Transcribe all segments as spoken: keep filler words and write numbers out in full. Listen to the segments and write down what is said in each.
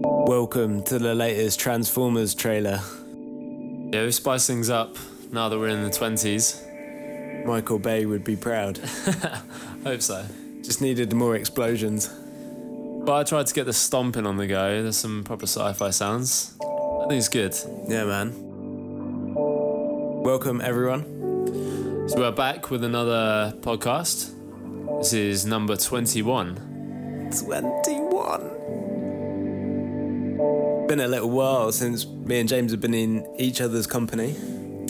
Welcome to the latest Transformers trailer. Yeah, we spice things up now that we're in the twenties. Michael Bay would be proud. Hope so. Just needed more explosions. But I tried to get the stomping on the go. There's some proper sci-fi sounds. I think it's good. Yeah, man. Welcome, everyone. So we're back with another podcast. This is number twenty-one. twenty-one. Been a little while since me and James have been in each other's company.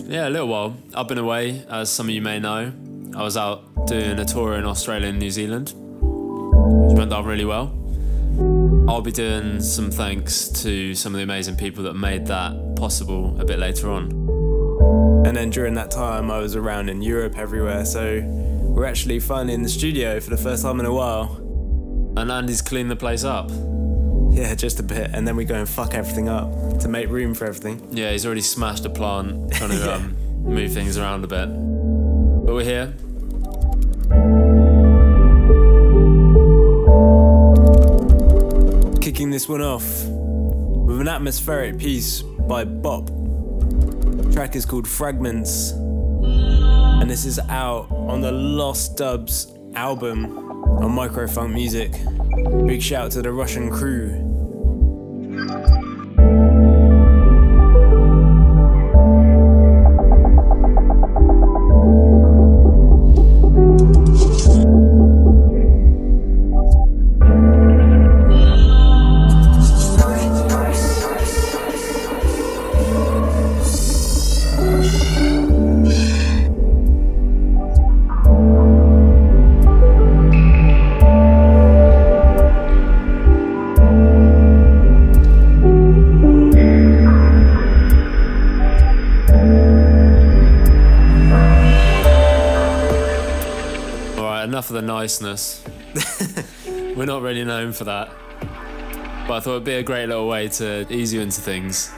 Yeah, a little while. I've been away, as some of you may know. I was out doing a tour in Australia and New Zealand, which went down really well. I'll be doing some thanks to some of the amazing people that made that possible a bit later on. And then during that time, I was around in Europe everywhere, so we're actually finally in the studio for the first time in a while. And Andy's cleaned the place up. Yeah, just a bit, and then we go and fuck everything up to make room for everything. Yeah, he's already smashed a plant, trying to yeah. um, move things around a bit. But we're here. Kicking this one off with an atmospheric piece by Bop. The track is called Fragments, and this is out on the Lost Dubs album on Microfunk Music. Big shout out to the Russian crew. For the niceness. We're not really known for that, but I thought it'd be a great little way to ease you into things.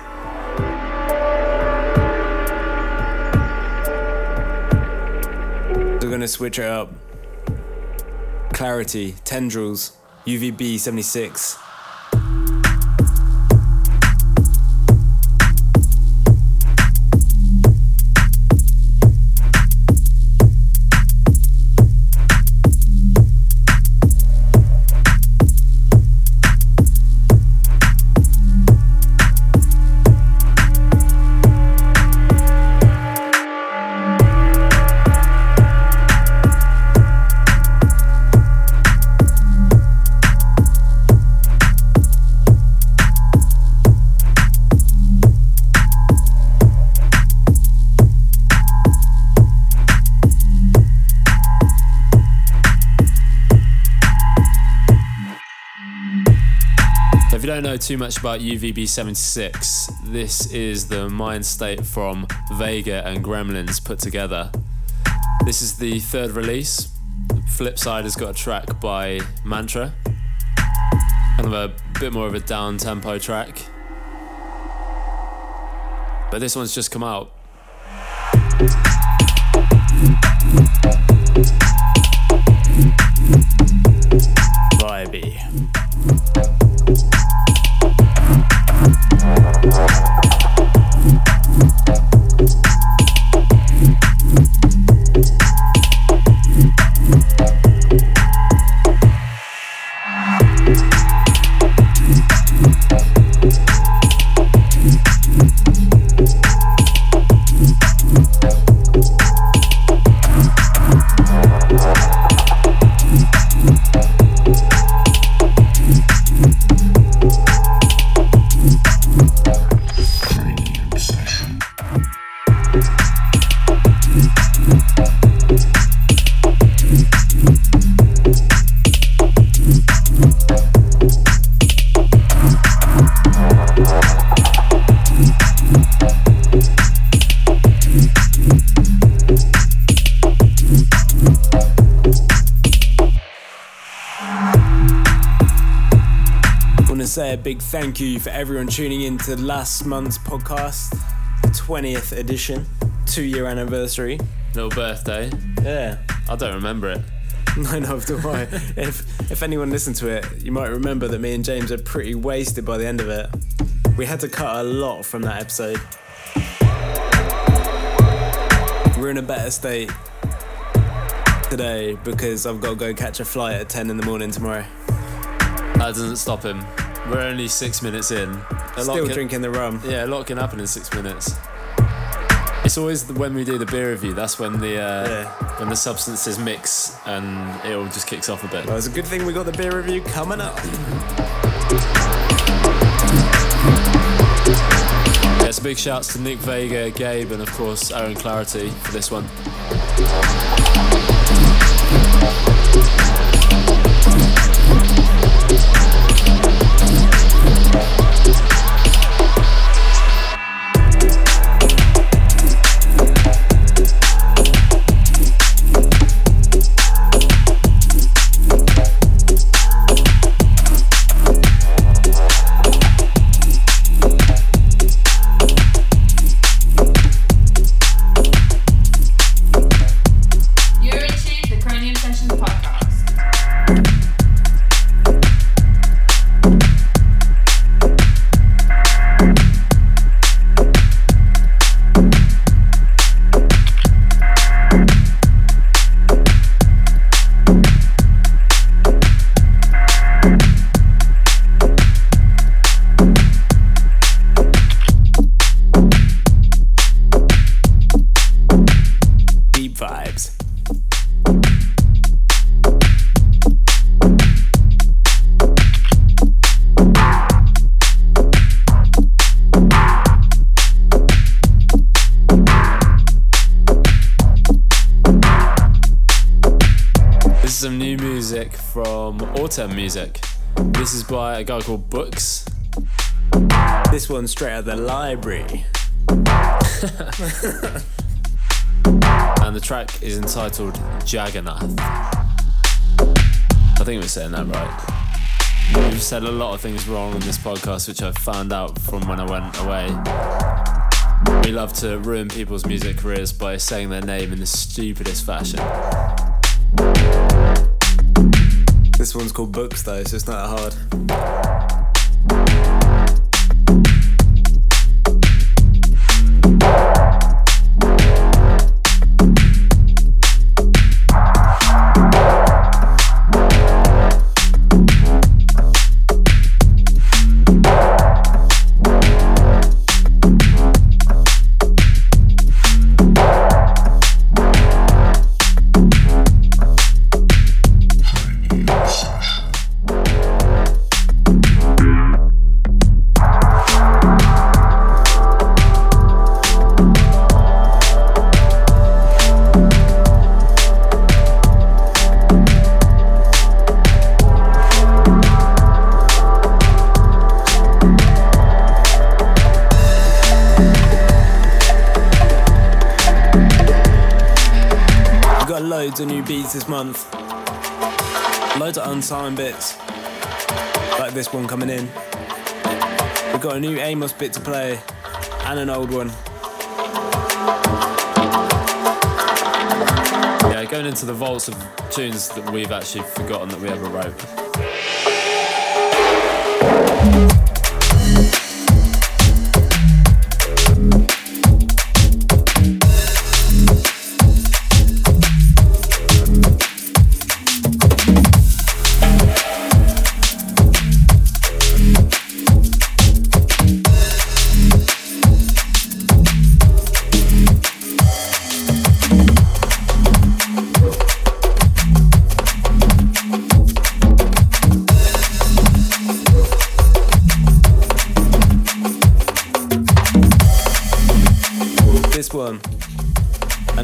We're gonna switch it up. Clarity, Tendrils, U V B seventy-six. Know too much about U V B seventy-six. This is the mind state from Vega and Gremlins put together. This is the third release. The flip side has got a track by Mantra, kind of a bit more of a down tempo track, but this one's just come out. Vibey. Say a big thank you for everyone tuning in to last month's podcast, the twentieth edition, two year anniversary. Little birthday. Yeah. I don't remember it. No, no, do I. If if anyone listened to it, you might remember that me and James are pretty wasted by the end of it. We had to cut a lot from that episode. We're in a better state today because I've got to go catch a flight at ten in the morning tomorrow. That doesn't stop him. We're only six minutes in. A Still lot can, drinking the rum. Yeah, a lot can happen in six minutes. It's always the, when we do the beer review, that's when the uh, yeah. when the substances mix and it all just kicks off a bit. Well, it's a good thing we got the beer review coming up. Yeah, so big shouts to Nick Vega, Gabe, and of course Aaron Clarity for this one. Music. This is by a guy called Books. This one's straight out of the library. And the track is entitled Jagannath. I think we're saying that right. We've said a lot of things wrong in this podcast, which I found out from when I went away. We love to ruin people's music careers by saying their name in the stupidest fashion. This one's called Books though, so it's not that hard. This month, loads of unsigned bits like this one coming in. We've got a new Amos bit to play and an old one. Yeah, going into the vaults of tunes that we've actually forgotten that we ever wrote.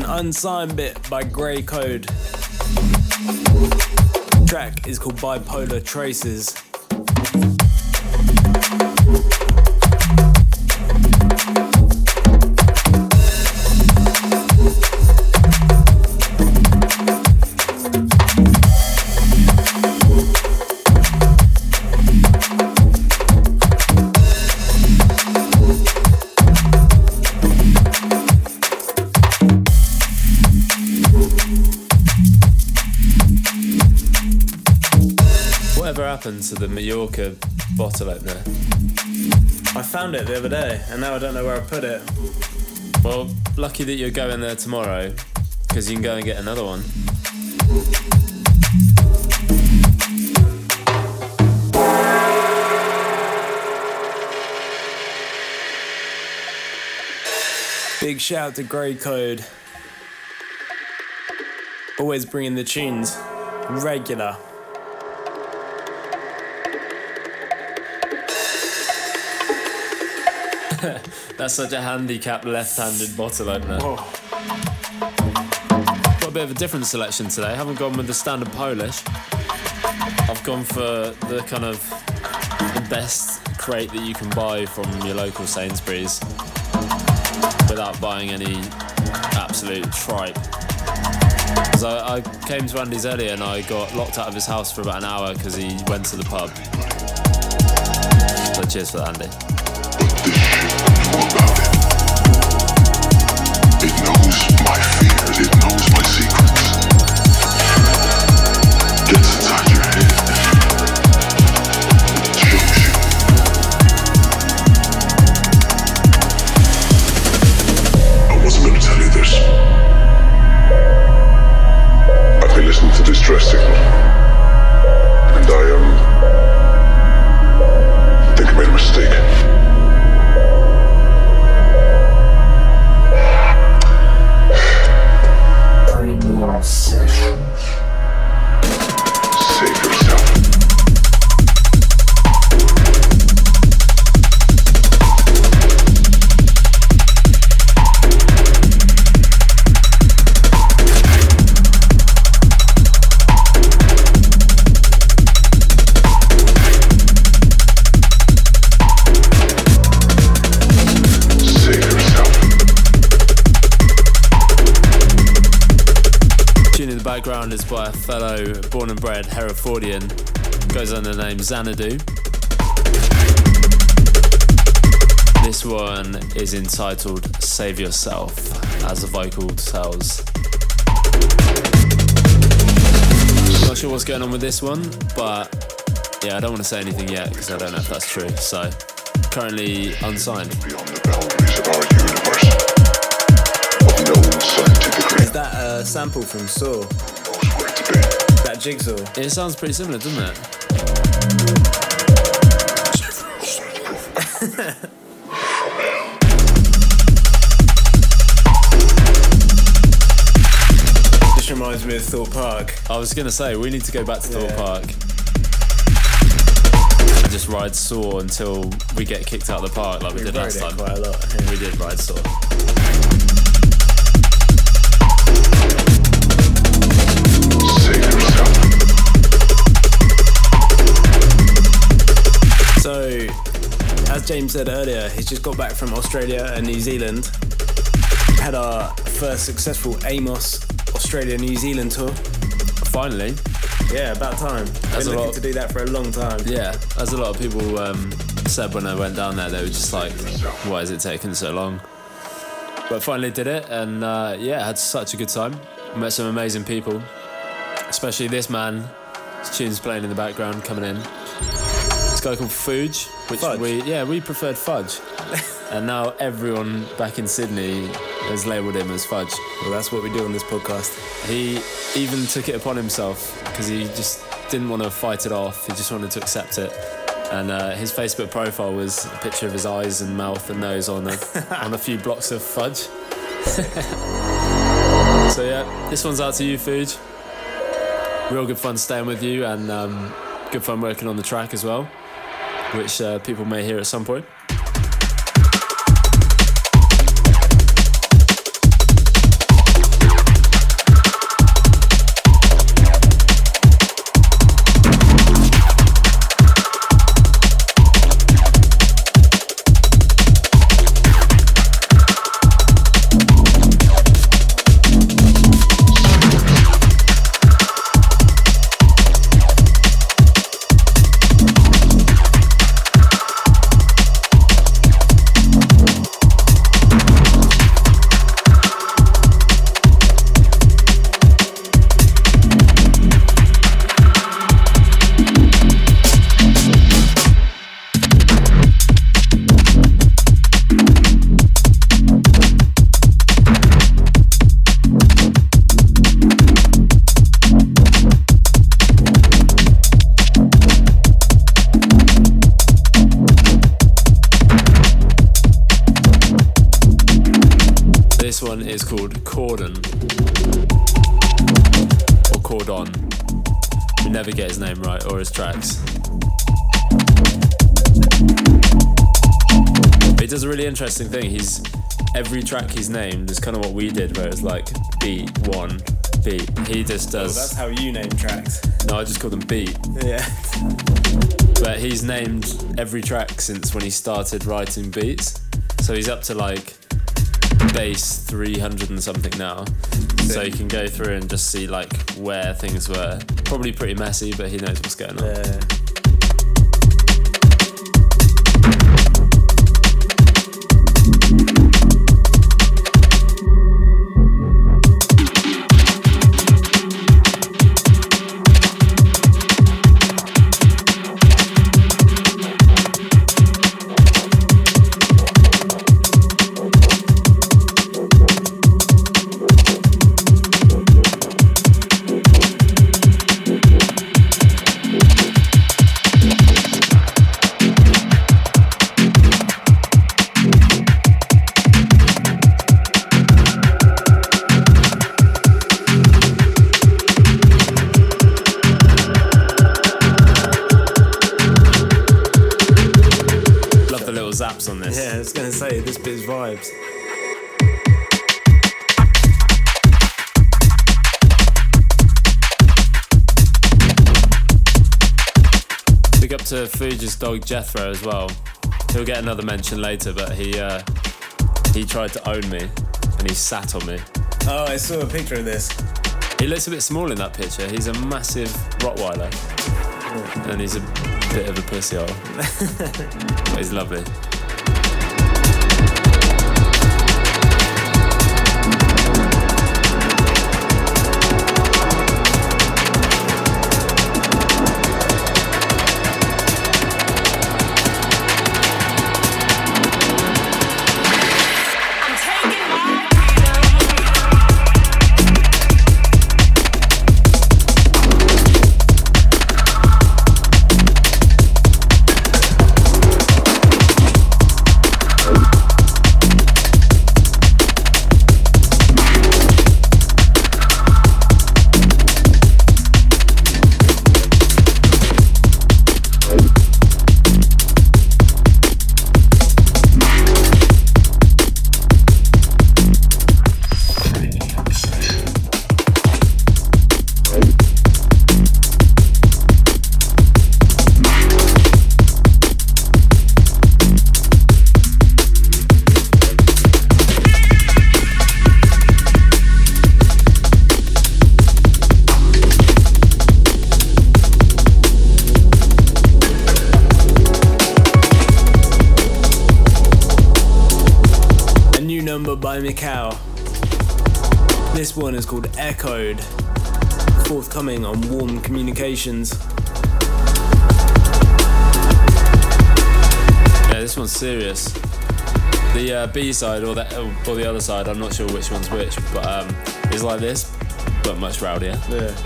Unsigned bit by Grey Code. The track is called Bipolar Traces. Gremlin to the Mallorca bottle opener. I found it the other day, and now I don't know where I put it. Well, lucky that you're going there tomorrow, because you can go and get another one. Big shout out to Grey Code. Always bringing the tunes. Regular. That's such a handicapped left-handed bottle opener. Whoa. Got a bit of a different selection today. I haven't gone with the standard Polish. I've gone for the kind of the best crate that you can buy from your local Sainsbury's without buying any absolute tripe. So I, I came to Andy's earlier and I got locked out of his house for about an hour because he went to the pub. So cheers for that, Andy. It knows my fears, it knows my secrets. Gets inside your head. It shows you. I wasn't gonna tell you this. I've been listening to distress signal. And I um I think I made a mistake. Is by a fellow born and bred Herefordian, goes under the name Xanadu. This one is entitled Save Yourself, as the vocal tells. Not sure what's going on with this one, but yeah, I don't want to say anything yet because I don't know if that's true, so currently unsigned. Beyond the boundaries of our universe, of known scientific. Is that a sample from Saw? That jigsaw. It sounds pretty similar, doesn't it? This reminds me of Thorpe Park. I was going to say, we need to go back to yeah. Thorpe Park. And just ride Saw until we get kicked out of the park like we, we did last time. Quite a lot, yeah. We did ride Saw. So, as James said earlier, he's just got back from Australia and New Zealand. Had our first successful Amos Australia New Zealand tour. Finally. Yeah, about time. Been looking to do that for a long time. Yeah, as a lot of people um, said when I went down there, they were just like, why is it taking so long? But finally did it, and uh, yeah, had such a good time. Met some amazing people, especially this man. His tune's playing in the background, coming in. Guy called Fooj, which Fudge. we yeah we preferred Fudge, and now everyone back in Sydney has labelled him as Fudge. Well, that's what we do on this podcast. He even took it upon himself because he just didn't want to fight it off. He just wanted to accept it, and uh, his Facebook profile was a picture of his eyes and mouth and nose on a, on a few blocks of fudge. So yeah, this one's out to you, Fooj. Real good fun staying with you, and um, good fun working on the track as well, which uh, people may hear at some point. one is called Cordon. Or Cordon. We never get his name right, or his tracks. But he does a really interesting thing. He's every track he's named is kind of what we did, where it's like beat one, beat. He just does. Oh, that's how you name tracks. No, I just call them beat. Yeah. But he's named every track since when he started writing beats. So he's up to like base three hundred and something now. Sick. So you can go through and just see like where things were. Probably pretty messy, but he knows what's going on. Yeah. To Fooj's dog Jethro as well. He'll get another mention later, but he uh, he tried to own me and he sat on me. Oh, I saw a picture of this. He looks a bit small in that picture. He's a massive Rottweiler. Oh. And he's a bit of a pussy hole. But he's lovely. This one is called Echoed, forthcoming on Warm Communications. Yeah, this one's serious. The uh, B side or the or the other side, I'm not sure which one's which, but um, it's like this, but much rowdier. Yeah.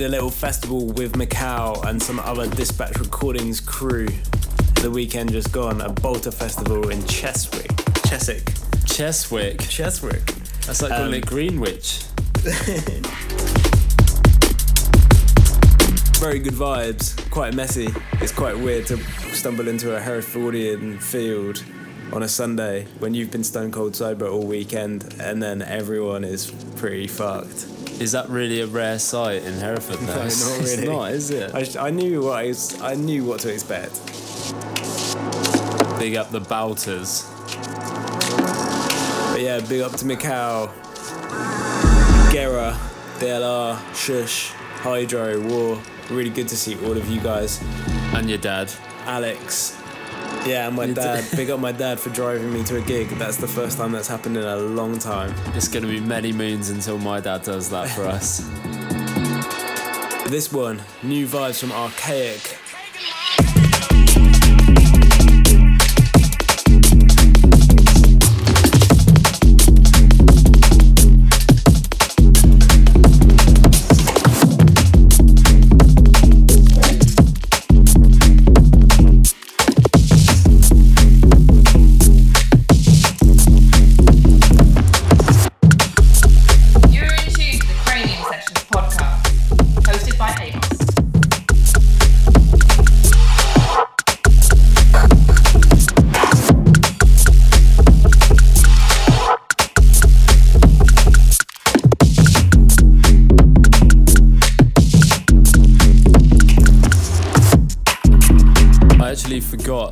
A little festival with Macau and some other Dispatch Recordings crew the weekend just gone, a Bolter festival in Cheswick. Cheswick. Cheswick. Cheswick. That's like um, calling it Greenwich. Very good vibes, quite messy. It's quite weird to stumble into a Herefordian field on a Sunday when you've been stone cold sober all weekend and then everyone is pretty fucked. Is that really a rare sight in Hereford now? No, not really. It's not, is it? I, sh- I knew what I, was, I knew what to expect. Big up the Bouters. But yeah, big up to Macau, Gera, D L R, Shush, Hydro, War. Really good to see all of you guys. And your dad. Alex. Yeah, my dad. Big up my dad for driving me to a gig. That's the first time that's happened in a long time. It's going to be many moons until my dad does that for us. This one, new vibes from Archaic.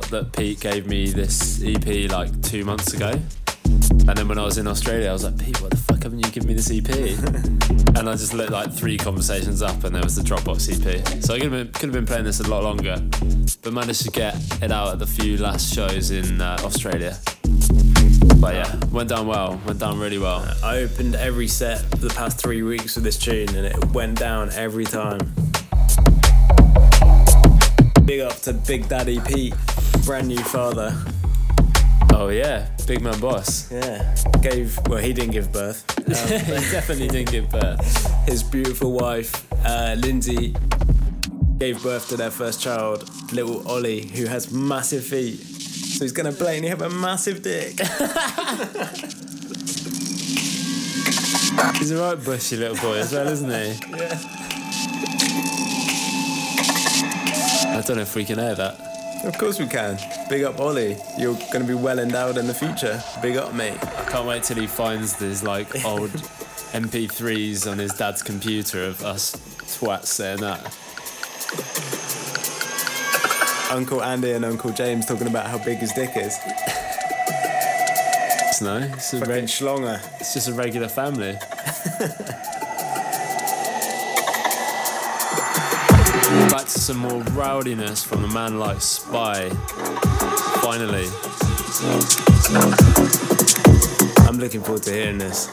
That Pete gave me this E P like two months ago, and then when I was in Australia I was like, Pete, what the fuck haven't you given me this E P? And I just looked like three conversations up and there was the Dropbox E P, so I could have been, could have been playing this a lot longer, but managed to get it out at the few last shows in uh, Australia. But yeah, went down well, went down really well. I opened every set for the past three weeks with this tune and it went down every time. Big up to Big Daddy Pete, brand new father. Oh yeah, big man boss. Yeah, gave, well he didn't give birth. Um, but he definitely didn't give birth. His beautiful wife, uh, Lindsay, gave birth to their first child, little Ollie, who has massive feet. So he's gonna blatantly have a massive dick. He's a right bushy little boy as well, isn't he? Yeah. I don't know if we can air that. Of course we can. Big up Ollie. You're going to be well endowed in the future. Big up, mate. I can't wait till he finds these like old M P threes on his dad's computer of us twats saying that. Uncle Andy and Uncle James talking about how big his dick is. It's no. It's a reg- schlonger. It's just a regular family. Back to some more rowdiness from a man like Spy. Finally. I'm looking forward to hearing this.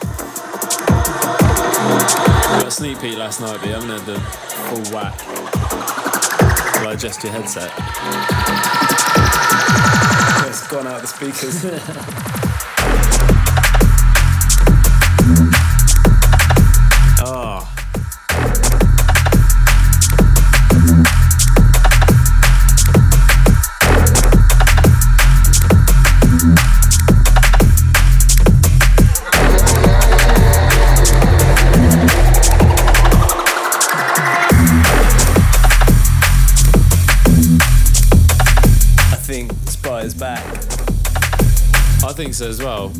We got a sneak peek last night, but you haven't heard the full whack. Well, adjust your headset. It's gone out the speakers. I think so as well.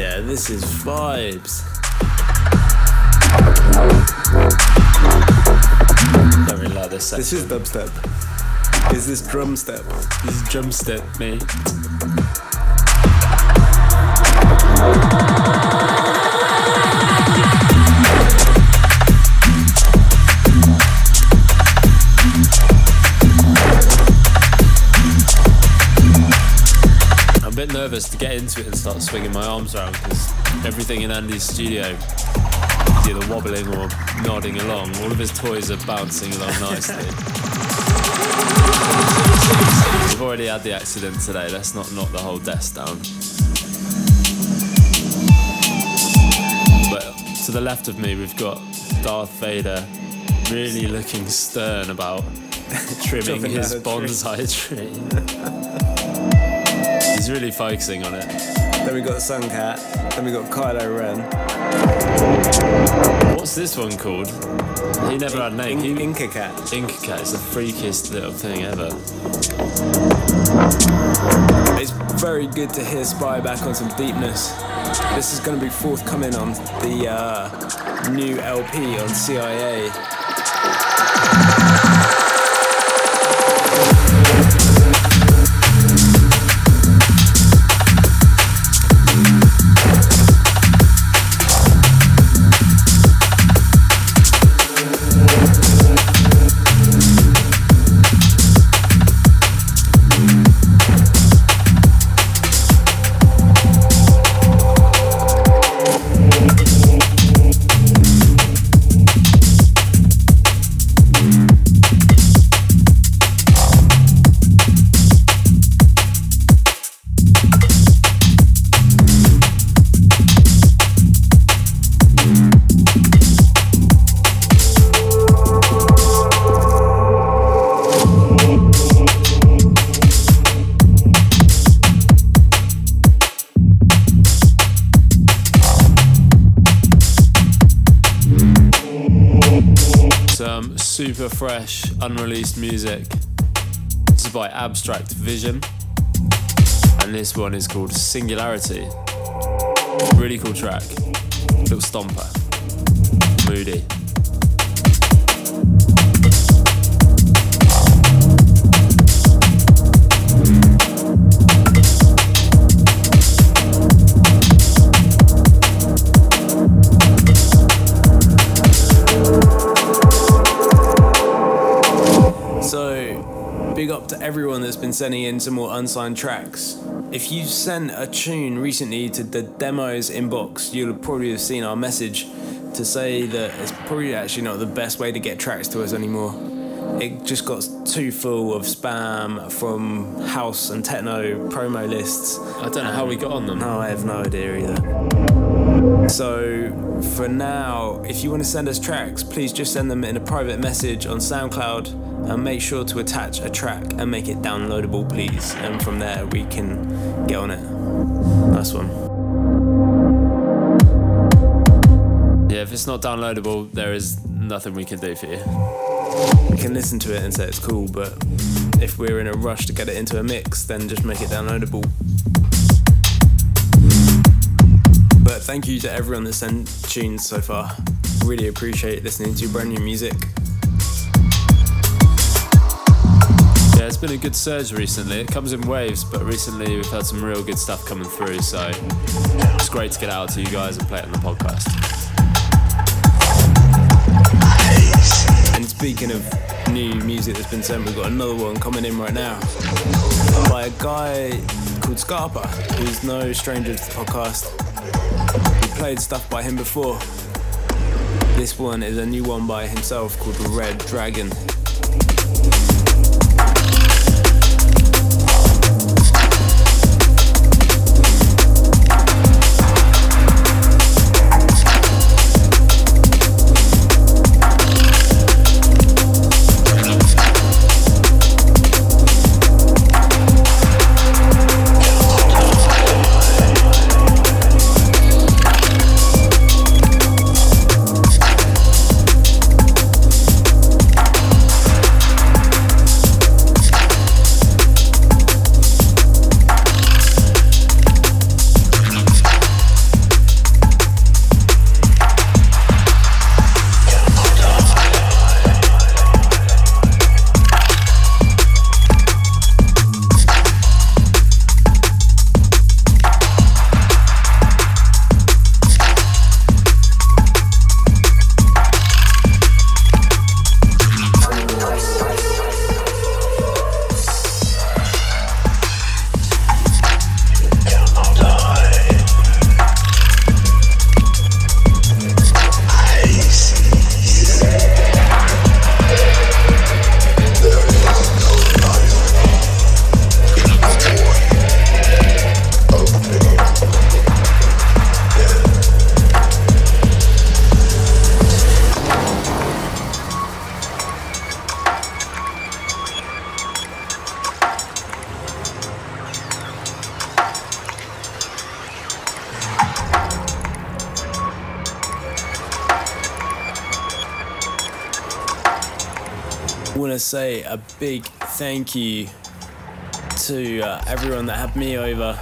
Yeah, this is vibes. Don't really like this section. This is dubstep. Is this drum step? This is drum step, mate. I'm a bit nervous to get into it and start swinging my arms around because everything in Andy's studio is either wobbling or nodding along. All of his toys are bouncing along nicely. We've already had the accident today, let's not knock the whole desk down. But to the left of me we've got Darth Vader really looking stern about trimming his bonsai tree. He's really focusing on it. Then we got Suncat, then we got Kylo Ren. What's this one called? He never had a name. In- Inca Cat. Inca Cat is the freakiest little thing ever. It's very good to hear Spy back on some deepness. This is going to be forthcoming on the uh, new L P on C I A. super fresh, unreleased music. This is by Abstract Vision, and this one is called Singularity. Really cool track. Little stomper. Moody. Big up to everyone that's been sending in some more unsigned tracks. If you sent a tune recently to the demos inbox, you'll probably have seen our message to say that it's probably actually not the best way to get tracks to us anymore. It just got too full of spam from house and techno promo lists. I don't know how we got on them. No, I have no idea either. So for now, if you want to send us tracks, please just send them in a private message on SoundCloud. And make sure to attach a track and make it downloadable, please. And from there, we can get on it. Nice one. Yeah, if it's not downloadable, there is nothing we can do for you. We can listen to it and say it's cool, but if we're in a rush to get it into a mix, then just make it downloadable. But thank you to everyone that sent tunes so far. Really appreciate listening to brand new music. Yeah, it's been a good surge recently. It comes in waves, but recently we've had some real good stuff coming through, so it's great to get out to you guys and play it on the podcast. And speaking of new music that's been sent, we've got another one coming in right now by a guy called Scarpa, who's no stranger to the podcast. We played stuff by him before. This one is a new one by himself called Red Dragon. Say a big thank you to uh, everyone that had me over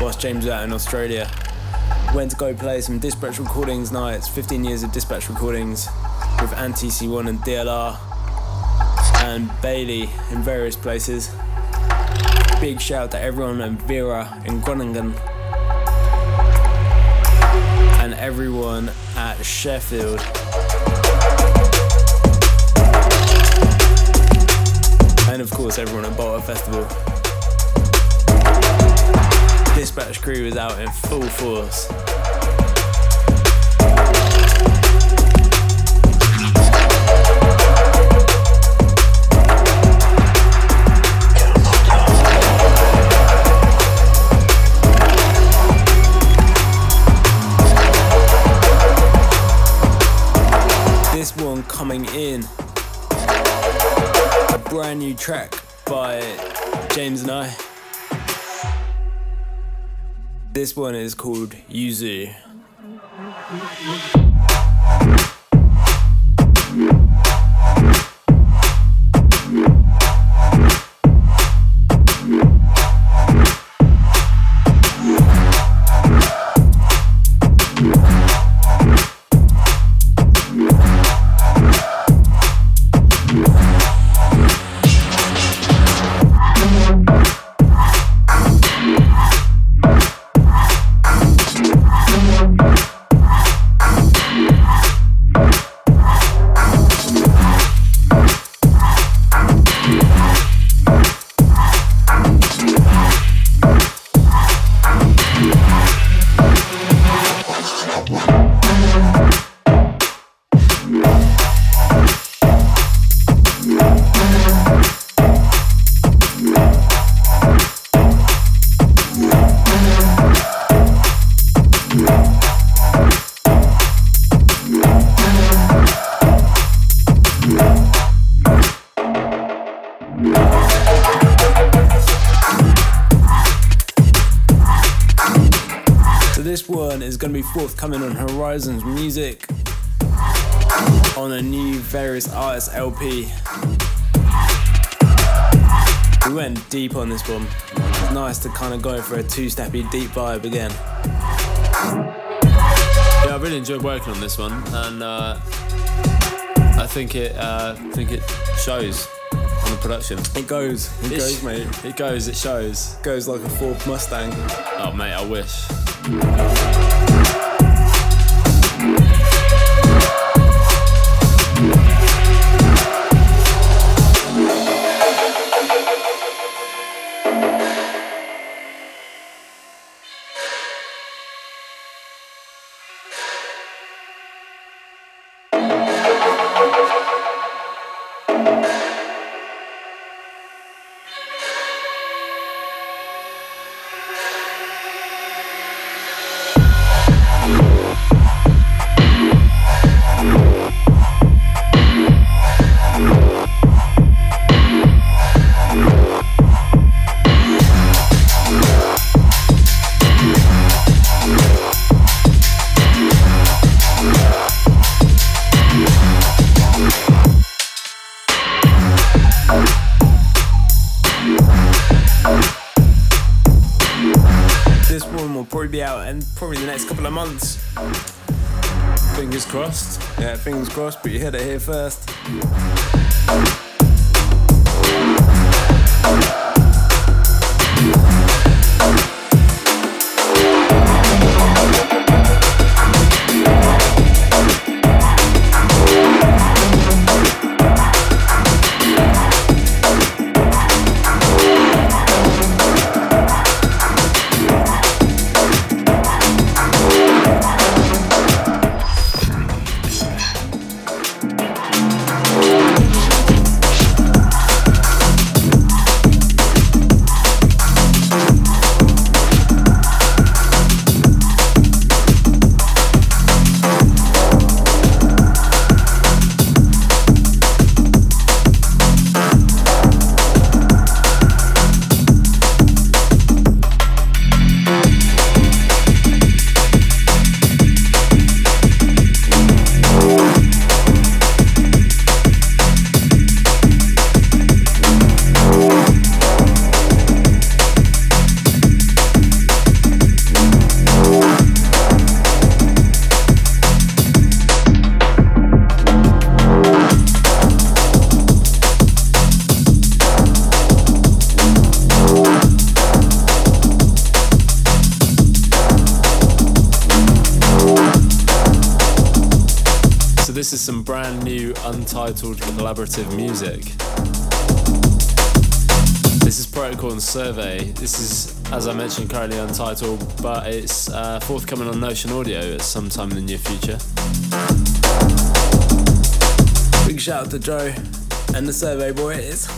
whilst James was out in Australia. Went to go play some Dispatch Recordings nights, fifteen years of Dispatch Recordings with Anti-C one and D L R and Bailey in various places. Big shout out to everyone and Vera in Groningen and everyone at Sheffield. And of course everyone at Bop Festival. Dispatch crew was out in full force. This one coming in, brand new track by James and I. This one is called Yuzu. going to be forthcoming on Horizons Music on a new Various Artists L P. We went deep on this one. It's nice to kind of go for a two-steppy deep vibe again. Yeah, I really enjoyed working on this one, and uh, I think it uh, think it shows on the production. It goes, it it's, goes, mate. It goes, it shows. It goes like a Ford Mustang. Oh, mate, I wish. Probably the next couple of months. Fingers crossed. Yeah, fingers crossed, but you heard it here first. Titled collaborative music. This is Protocol and Survey. This is, as I mentioned, currently untitled, but it's uh, forthcoming on Notion Audio at some time in the near future. Big shout out to Joe and the Survey Boy. It is.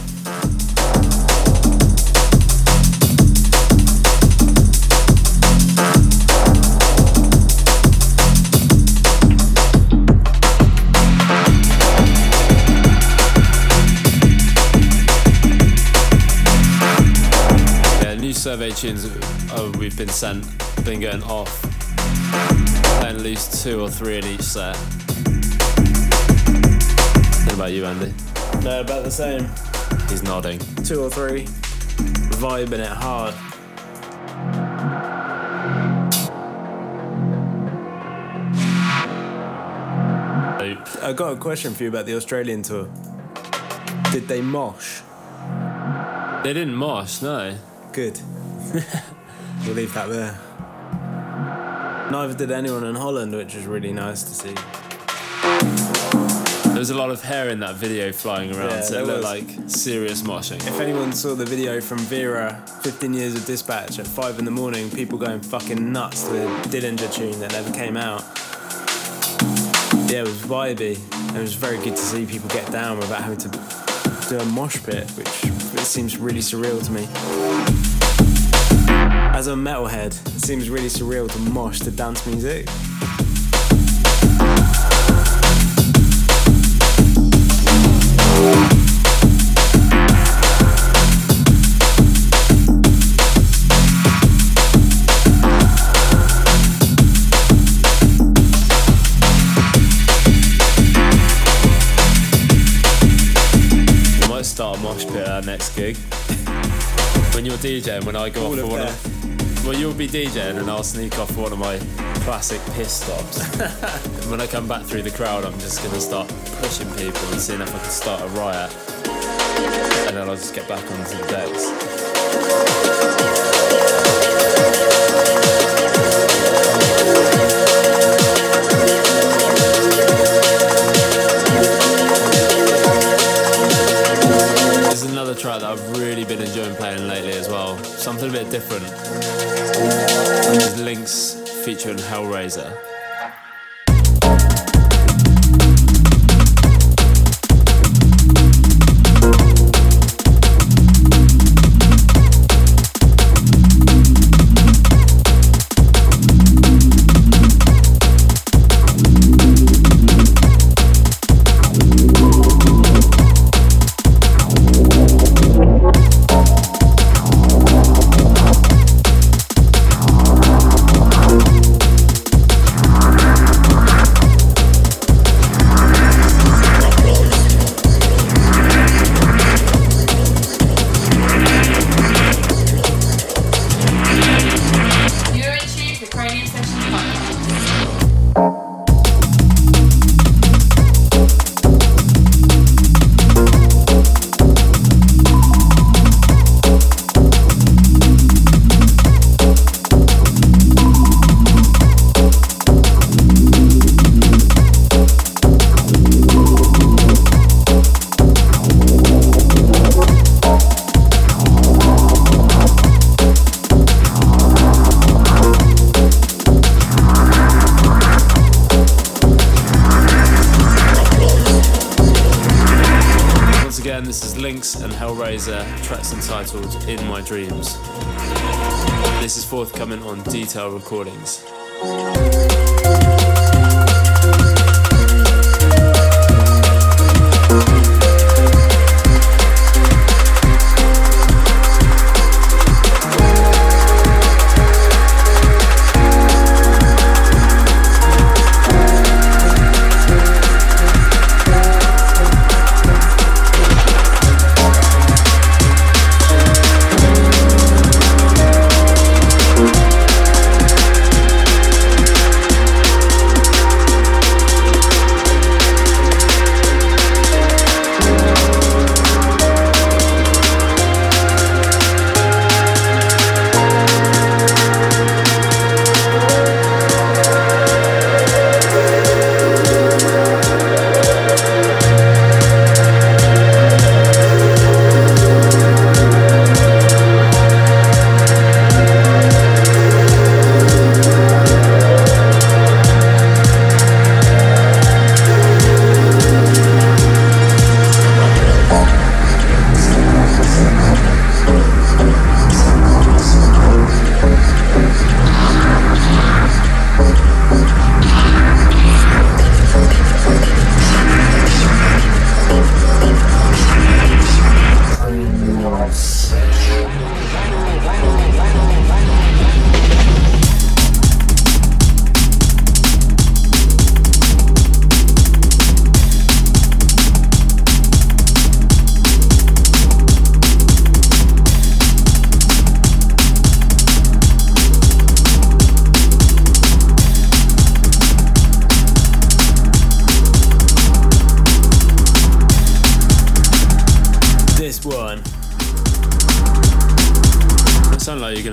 Survey tunes oh, we've been sent, been going off, playing at least two or three in each set. What about you, Andy? No, about the same. He's nodding. Two or three, vibing it hard. I got a question for you about the Australian tour. Did they mosh? They didn't mosh, no. Good. We'll leave that there. Neither did anyone in Holland, which was really nice to see. There was a lot of hair in that video flying around, yeah, so it looked like serious moshing. If anyone saw the video from Vera, fifteen years of Dispatch, at five in the morning, people going fucking nuts to the Dillinger tune that never came out. Yeah, it was vibey. It was very good to see people get down without having to do a mosh pit, which it seems really surreal to me. As a metalhead, it seems really surreal to mosh to dance music. might start a mosh pit at our next gig. When you're DJing, when I go All off for one of, well, you'll be DJing and I'll sneak off for one of my classic piss stops. And when I come back through the crowd, I'm just going to start pushing people and seeing if I can start a riot. And then I'll just get back onto the decks. Track that I've really been enjoying playing lately as well. Something a bit different. There's Lynx featuring Hellraiser. Tracks entitled In My Dreams. This is forthcoming on Detail Recordings.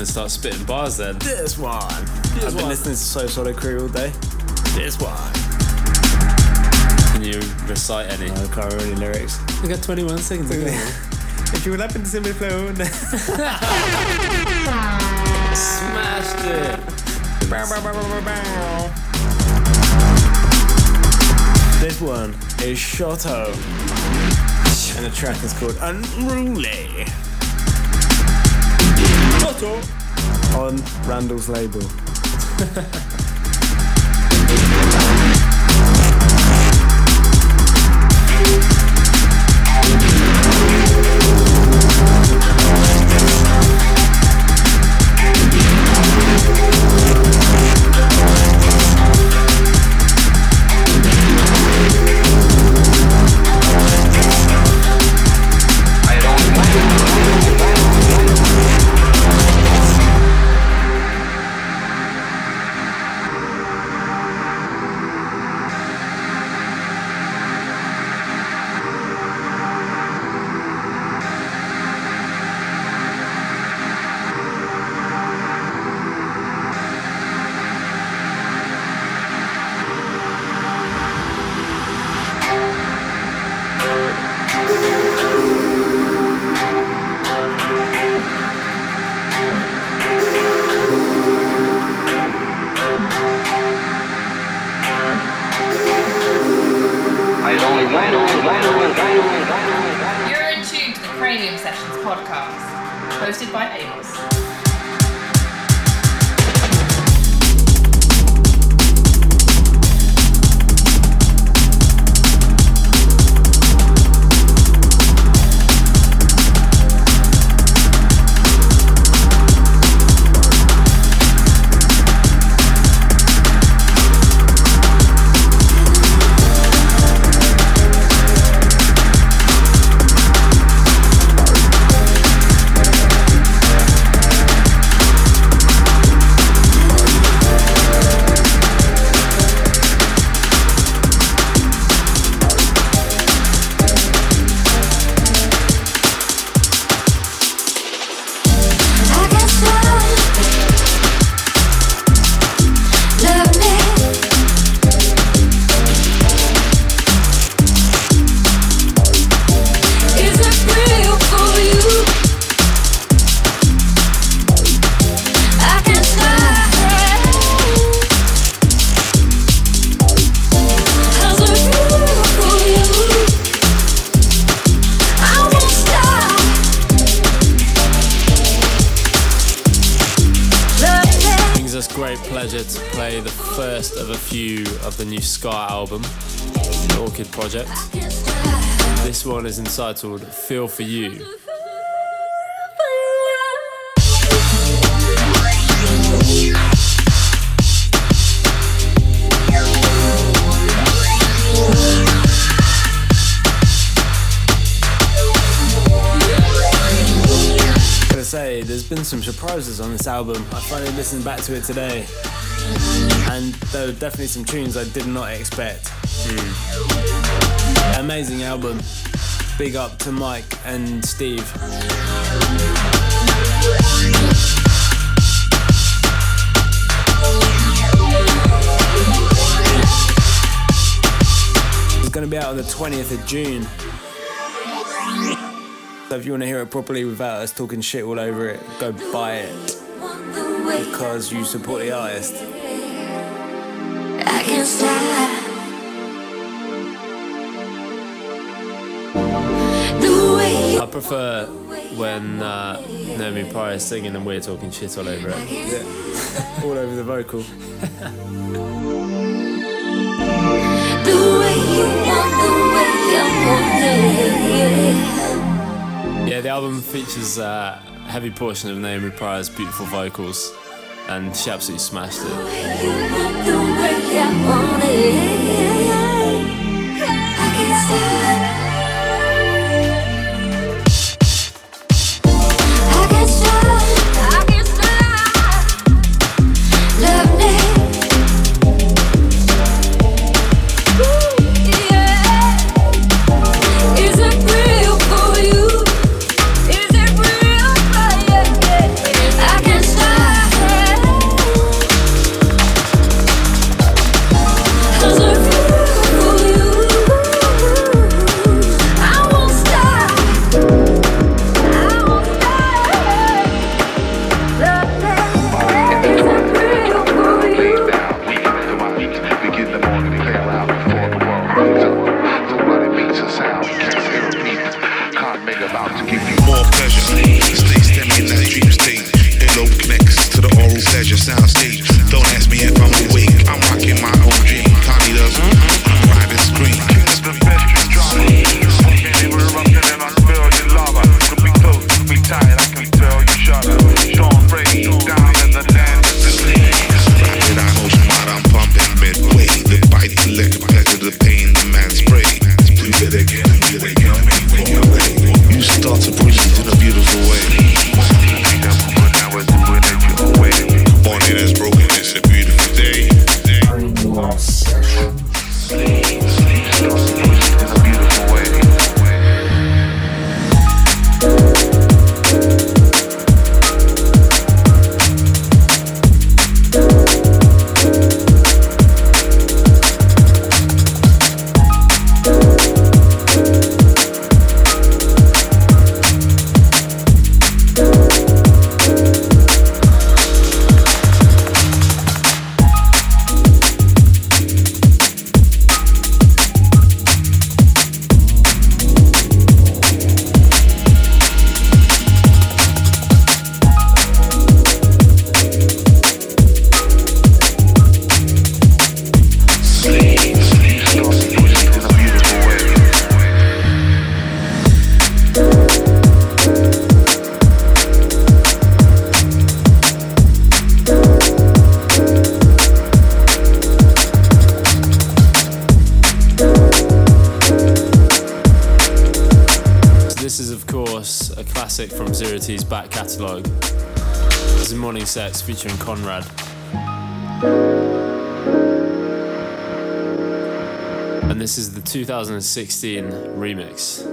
Start spitting bars then. This one. This I've been one. listening to So Solid Crew all day. This one. Can you recite any? No, I can't remember any lyrics. We got twenty-one seconds ago. If you would happen to see me phone. Smashed it. This one is Shoto. And the track is called Unruly. Shoto. On Randall's label. podcast, hosted by Amos. Project. This one is entitled Feel For You. I'm gonna say, there's been some surprises on this album. I finally listened back to it today, and there were definitely some tunes I did not expect. Mm. Amazing album. Big up to Mike and Steve. It's going to be out on the twentieth of June. So if you want to hear it properly without us talking shit all over it, go buy it. Because you support the artist. I can't stop. I prefer when uh, Naomi Pryor is singing and we're talking shit all over it. Yeah. All over the vocal. The way you want, the way you want it. Yeah, the album features uh, a heavy portion of Naomi Pryor's beautiful vocals, and she absolutely smashed it. The way you want, the way you want it. I can stop. Start to This is, of course, a classic from Zerity's back catalogue. This is Morning Sets featuring Conrad. And this is the two thousand sixteen remix.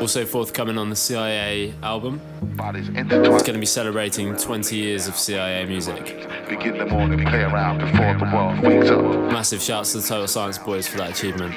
Also forthcoming on the C I A album. It's going to be celebrating twenty years of C I A music. Begin the morning play around before the world wakes up. Massive shouts to the Total Science Boys for that achievement.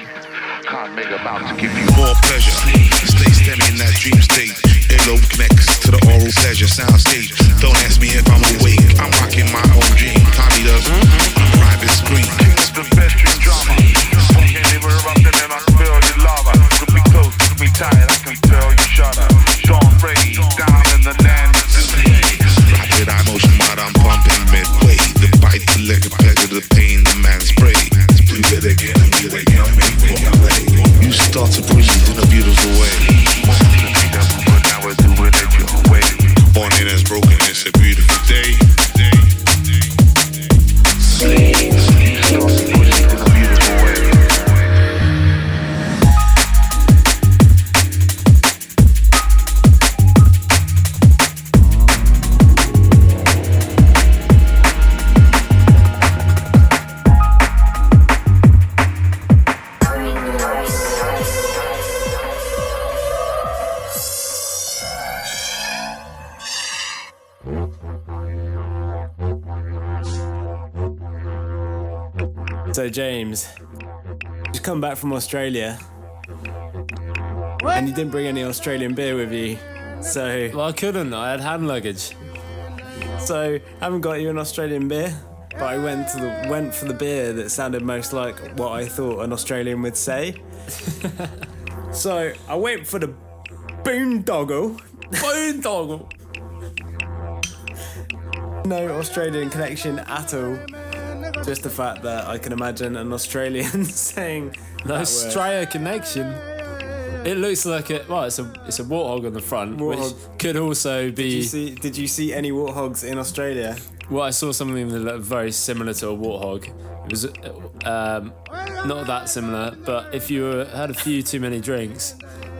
Can't make a mouth to give you more pleasure. Stay steady in that dream state. Earlobe connects to the oral pleasure soundstage. Don't ask me if I'm awake. I'm rocking my own dream. Tommy does on a private screen. It's the best dream drama. I can't even erupt and then I spill your lava. Could be close, could be tired. I can tell you shudder. Sean Ray, down in the land of disease. Rapid eye motion while I'm pumping midway. The bite, the liquor, pleasure, the pain, the man spray. Breathe it again, breathe it again, breathe it away. You start to breathe in a beautiful way. But now I do it at your way. Born in as broken, it's a beautiful day. Sleep, sleep, sleep. So James, you've come back from Australia, what? And you didn't bring any Australian beer with you, so... Well, I couldn't, I had hand luggage. So, haven't got you an Australian beer, but I went to the, went for the beer that sounded most like what I thought an Australian would say. So, I went for the boondoggle. Boondoggle! No Australian connection at all. Just the fact that I can imagine an Australian saying the Australia connection. It looks like it. Well, it's a it's a warthog on the front, warthog. Which could also be. Did you see, did you see any warthogs in Australia? Well, I saw something that looked very similar to a warthog. It was um, not that similar, but if you were, had a few too many drinks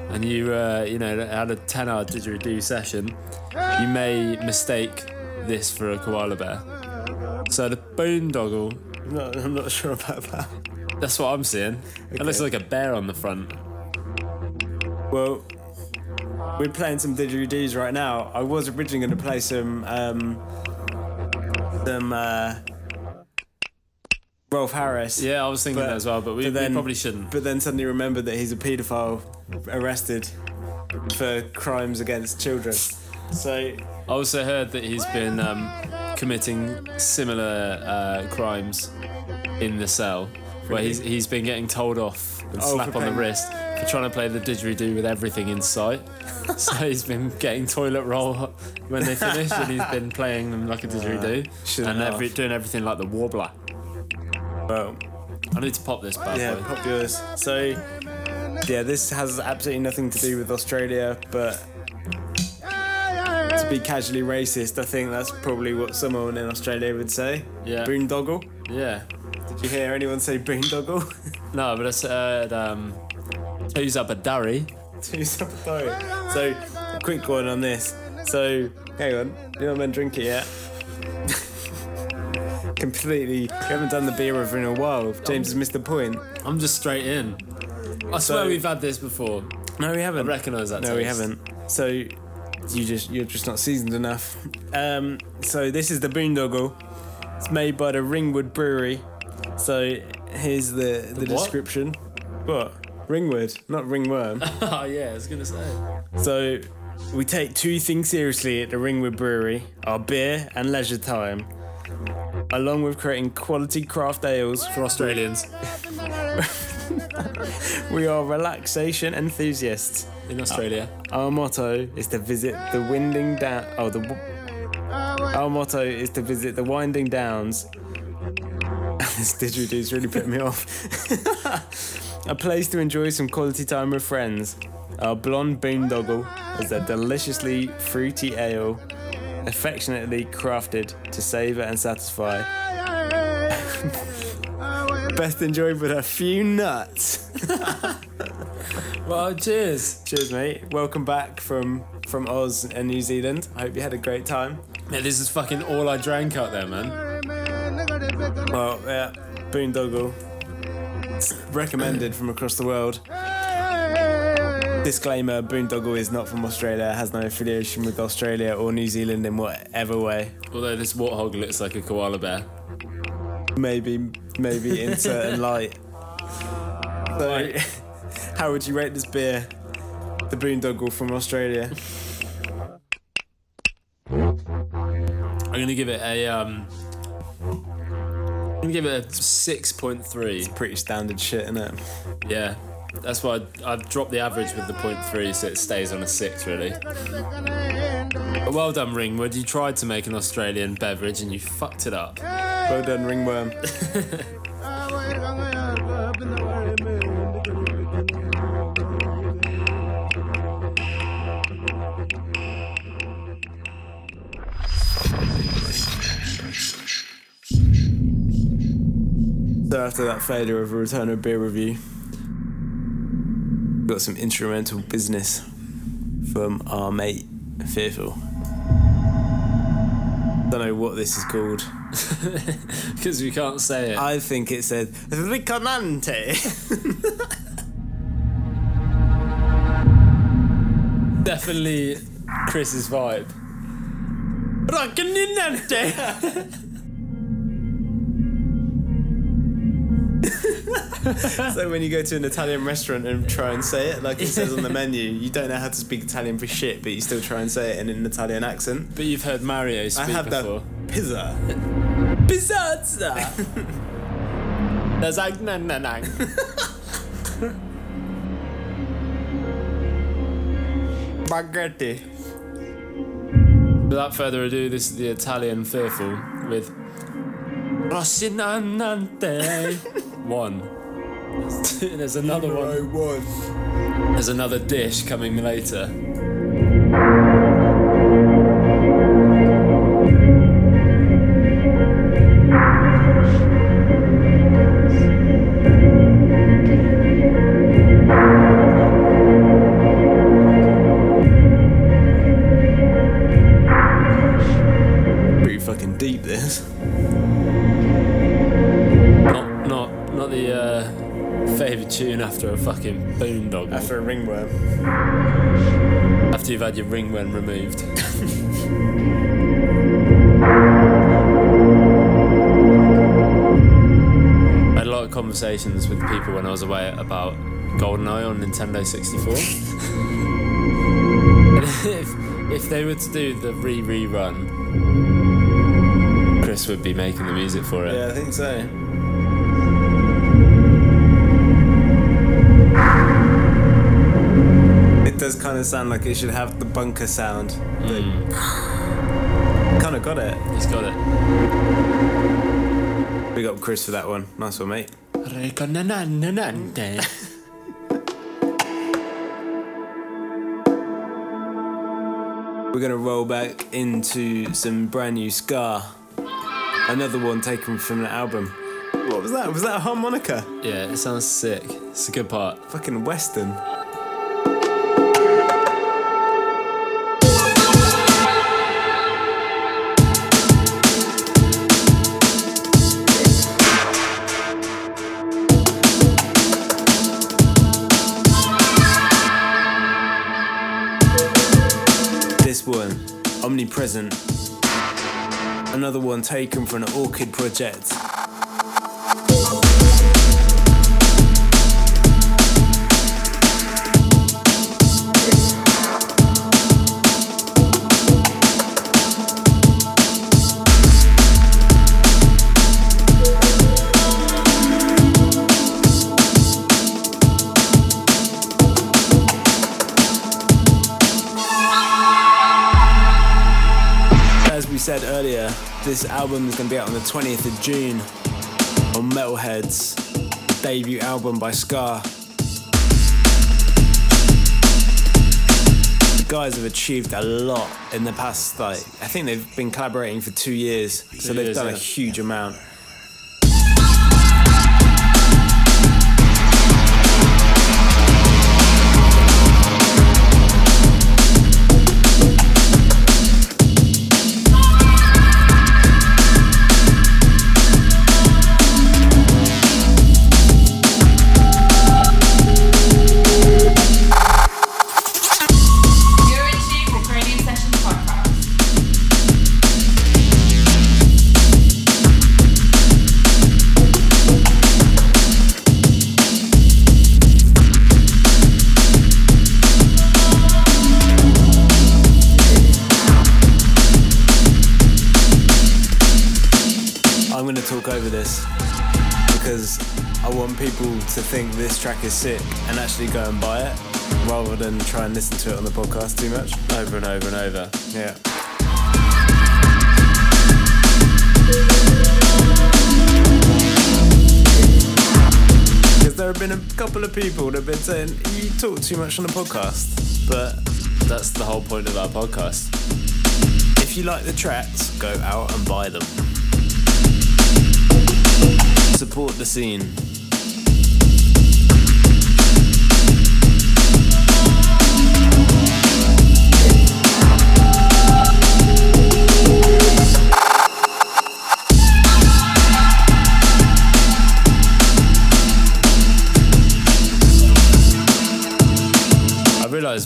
and you uh, you know had a ten-hour didgeridoo session, you may mistake this for a koala bear. So the boondoggle... No, I'm not sure about that. That's what I'm seeing. Okay. It looks like a bear on the front. Well, we're playing some didgeridoos right now. I was originally going to play some... Um, some... Uh, Rolf Harris. Yeah, I was thinking but, that as well, but we, but then, we probably shouldn't. But then suddenly remembered that he's a paedophile arrested for crimes against children. So... I also heard that he's been um, committing similar uh, crimes in the cell, where he's he's been getting told off and oh, slap on the wrist for trying to play the didgeridoo with everything in sight. So he's been getting toilet roll when they finish, and he's been playing them like a didgeridoo uh, and every, doing everything like the warbler. Well, I need to pop this bad yeah, boy. Yeah, pop yours. So, yeah, this has absolutely nothing to do with Australia, but. To be casually racist, I think that's probably what someone in Australia would say. Yeah. Boondoggle. Yeah. Did you hear anyone say boondoggle? No, but I heard um, two's up a durry. Two's up a durry. So, a quick one on this. So, hang on, you're not meant to drink it yet. Completely, we haven't done the beer over in a while. James has missed the point. I'm just straight in. I so, swear we've had this before. No, we haven't. I recognise that. No, taste. We haven't. So. You just, you're just not seasoned enough. Um, so this is the boondoggle. It's made by the Ringwood Brewery. So here's the, the, the description. What? Ringwood, not ringworm. Oh yeah, I was going to say. So we take two things seriously at the Ringwood Brewery, our beer and leisure time, along with creating quality craft ales for Australians. We are relaxation enthusiasts in Australia. Our, our motto is to visit the winding down. Oh, the. Our motto is to visit the winding downs. This didgeridoo's really putting me off. A place to enjoy some quality time with friends. Our blonde boondoggle is a deliciously fruity ale, affectionately crafted to savour and satisfy. Best enjoyed with a few nuts. Well, cheers. Cheers, mate. Welcome back from, from Oz and New Zealand. I hope you had a great time. Yeah, this is fucking all I drank out there, man. Well, yeah, boondoggle. Recommended from across the world. Disclaimer, boondoggle is not from Australia, has no affiliation with Australia or New Zealand in whatever way. Although this warthog looks like a koala bear. Maybe, maybe in certain light. So, how would you rate this beer, the boondoggle from Australia? I'm going to give it a... Um, I'm going to give it a six point three. It's pretty standard shit, isn't it? Yeah. That's why I've dropped the average with the point three, so it stays on a six, really. Well done, Ringwood. You tried to make an Australian beverage and you fucked it up. Well done, Ringworm. So after that failure of a return of beer review, got some instrumental business from our mate Fearful. Don't know what this is called because we can't say it. I think it said Riconante. Definitely Chris's vibe. Riconante. So when you go to an Italian restaurant and try and say it like it says on the menu, you don't know how to speak Italian for shit, but you still try and say it in an Italian accent. But you've heard Mario speak before. I have before. That pizza. Pizzazza. Lasagna. Spaghetti. Without further ado, this is the Italian Fearful with Rosinante. One. There's another Numero one. one. There's another dish coming later. Pretty fucking deep, this. Tune after a fucking boondoggle. After a ringworm. After you've had your ringworm removed. I had a lot of conversations with people when I was away about GoldenEye on Nintendo sixty-four. if, if they were to do the re-rerun, Chris would be making the music for it. Yeah, I think so. Does kind of sound like it should have the bunker sound. Mm. Kind of got it. He's got it. Big up Chris for that one. Nice one, mate. We're going to roll back into some brand new Scar. Another one taken from the album. What was that? Was that a harmonica? Yeah, it sounds sick. It's a good part. Fucking Western. One omnipresent, another one taken from an Orchid project. Said earlier, this album is going to be out on the twentieth of June on Metalheads, debut album by Scar. The guys have achieved a lot in the past, like, I think they've been collaborating for two years, so two they've years, done yeah. a huge amount. to talk over this because I want people to think this track is sick and actually go and buy it rather than try and listen to it on the podcast too much. Over and over and over. Yeah. Because there have been a couple of people that have been saying, you talk too much on the podcast, but that's the whole point of our podcast. If you like the tracks, go out and buy them. Support the scene.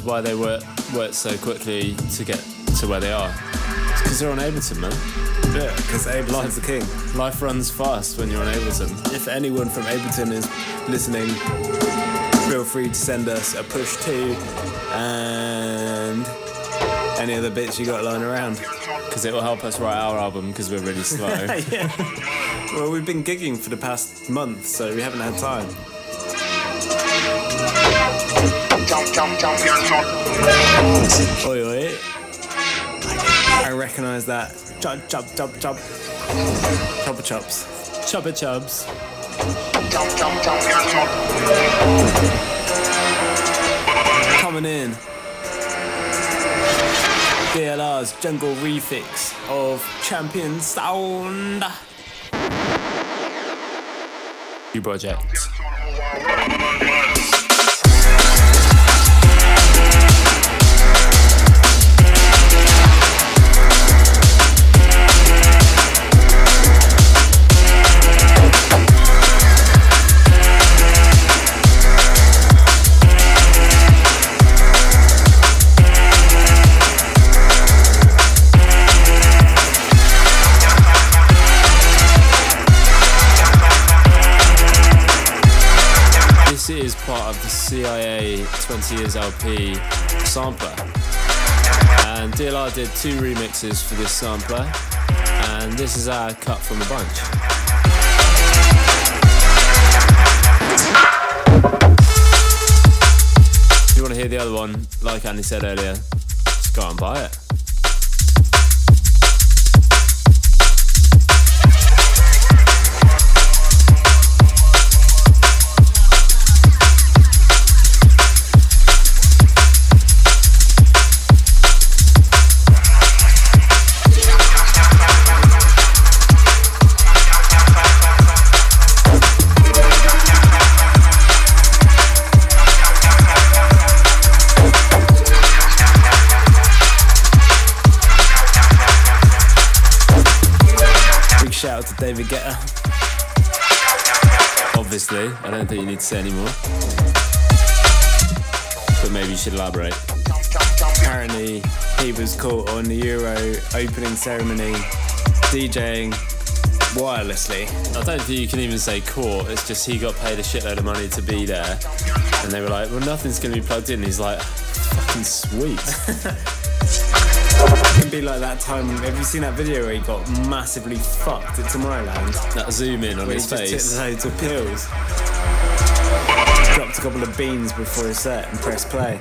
Why they work work so quickly to get to where they are. It's because they're on Ableton, man. Yeah, because Ableton's the king. Life runs fast when you're on Ableton. If anyone from Ableton is listening, feel free to send us a push too and any other bits you got lying around. Because it will help us write our album because we're really slow. Yeah. Well, we've been gigging for the past month, so we haven't had time. Oi, oi. I recognise that. Chop, chop, chop, chop. Chopper chops. Chopper chubs. Coming in. D L R's jungle refix of Champion Sound. New project. Part of the C I A twenty years L P sampler, and D L R did two remixes for this sampler, and this is our cut from a bunch. If you want to hear the other one, like Andy said earlier, just go and buy it. David Guetta. Obviously, I don't think you need to say any more. But maybe you should elaborate. Apparently, he was caught on the Euro opening ceremony DJing wirelessly. I don't think you can even say caught, it's just he got paid a shitload of money to be there. And they were like, well, nothing's going to be plugged in. He's like, fucking sweet. It can be like that time. Have you seen that video where he got massively fucked at Tomorrowland? That zoom in on his face. He just took loads of pills. Dropped a couple of beans before his set and pressed play.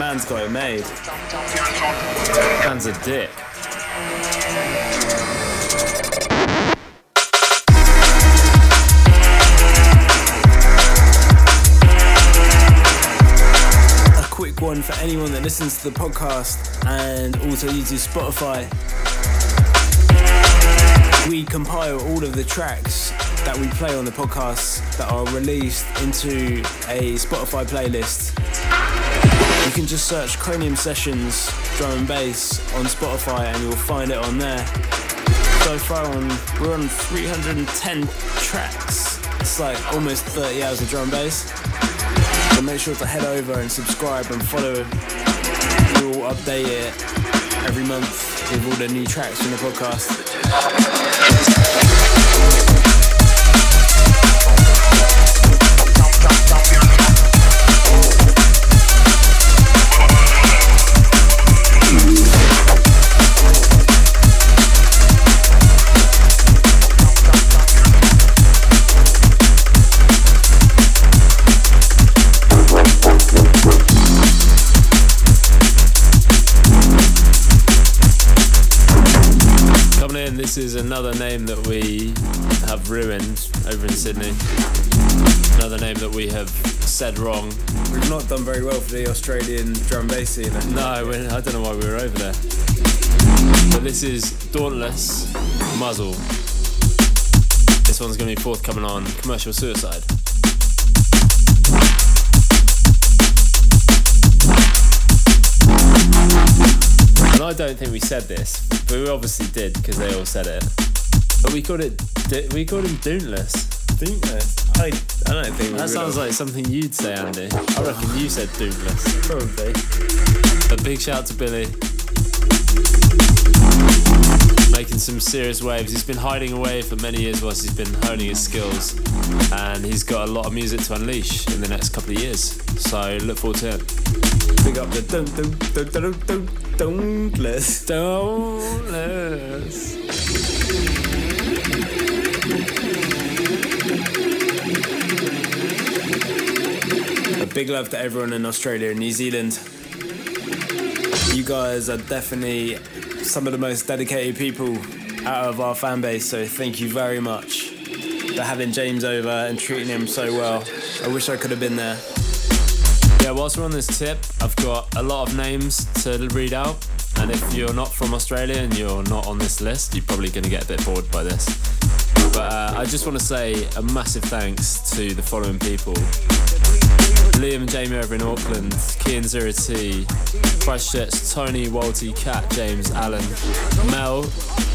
Man's got it made. Man's a dick. One for anyone that listens to the podcast and also uses Spotify. We compile all of the tracks that we play on the podcast that are released into a Spotify playlist. You can just search Cranium Sessions Drum and Bass on Spotify and you'll find it on there. So far on, we're on three hundred ten tracks. It's like almost thirty hours of drum and bass. So make sure to head over and subscribe and follow. We'll update it every month with all the new tracks from the podcast. another name that we have ruined over in Sydney. Another name that we have said wrong. We've not done very well for the Australian drum and bass scene. No, we're, I don't know why we were over there. But this is Dauntless Muzzle. This one's going to be forthcoming on Commercial Suicide. And I don't think we said this, but we obviously did because they all said it. But we called it, we called him Dauntless. Dauntless? I, I don't think we That sounds like something you'd say, Andy. I reckon you said Dauntless. Probably. A big shout out to Billy. Making some serious waves. He's been hiding away for many years whilst he's been honing his skills, and he's got a lot of music to unleash in the next couple of years. So look forward to it. Big up the dun dun dun dun dun Dauntless. Dauntless. Big love to everyone in Australia and New Zealand. You guys are definitely some of the most dedicated people out of our fan base, so thank you very much for having James over and treating him so well. I wish I could have been there. Yeah, whilst we're on this tip, I've got a lot of names to read out, and if you're not from Australia and you're not on this list, you're probably going to get a bit bored by this. But uh, I just want to say a massive thanks to the following people. Liam and Jamie over in Auckland, Kian Zero T, Christchurch, Tony, Walty, Cat, James, Alan, Mel,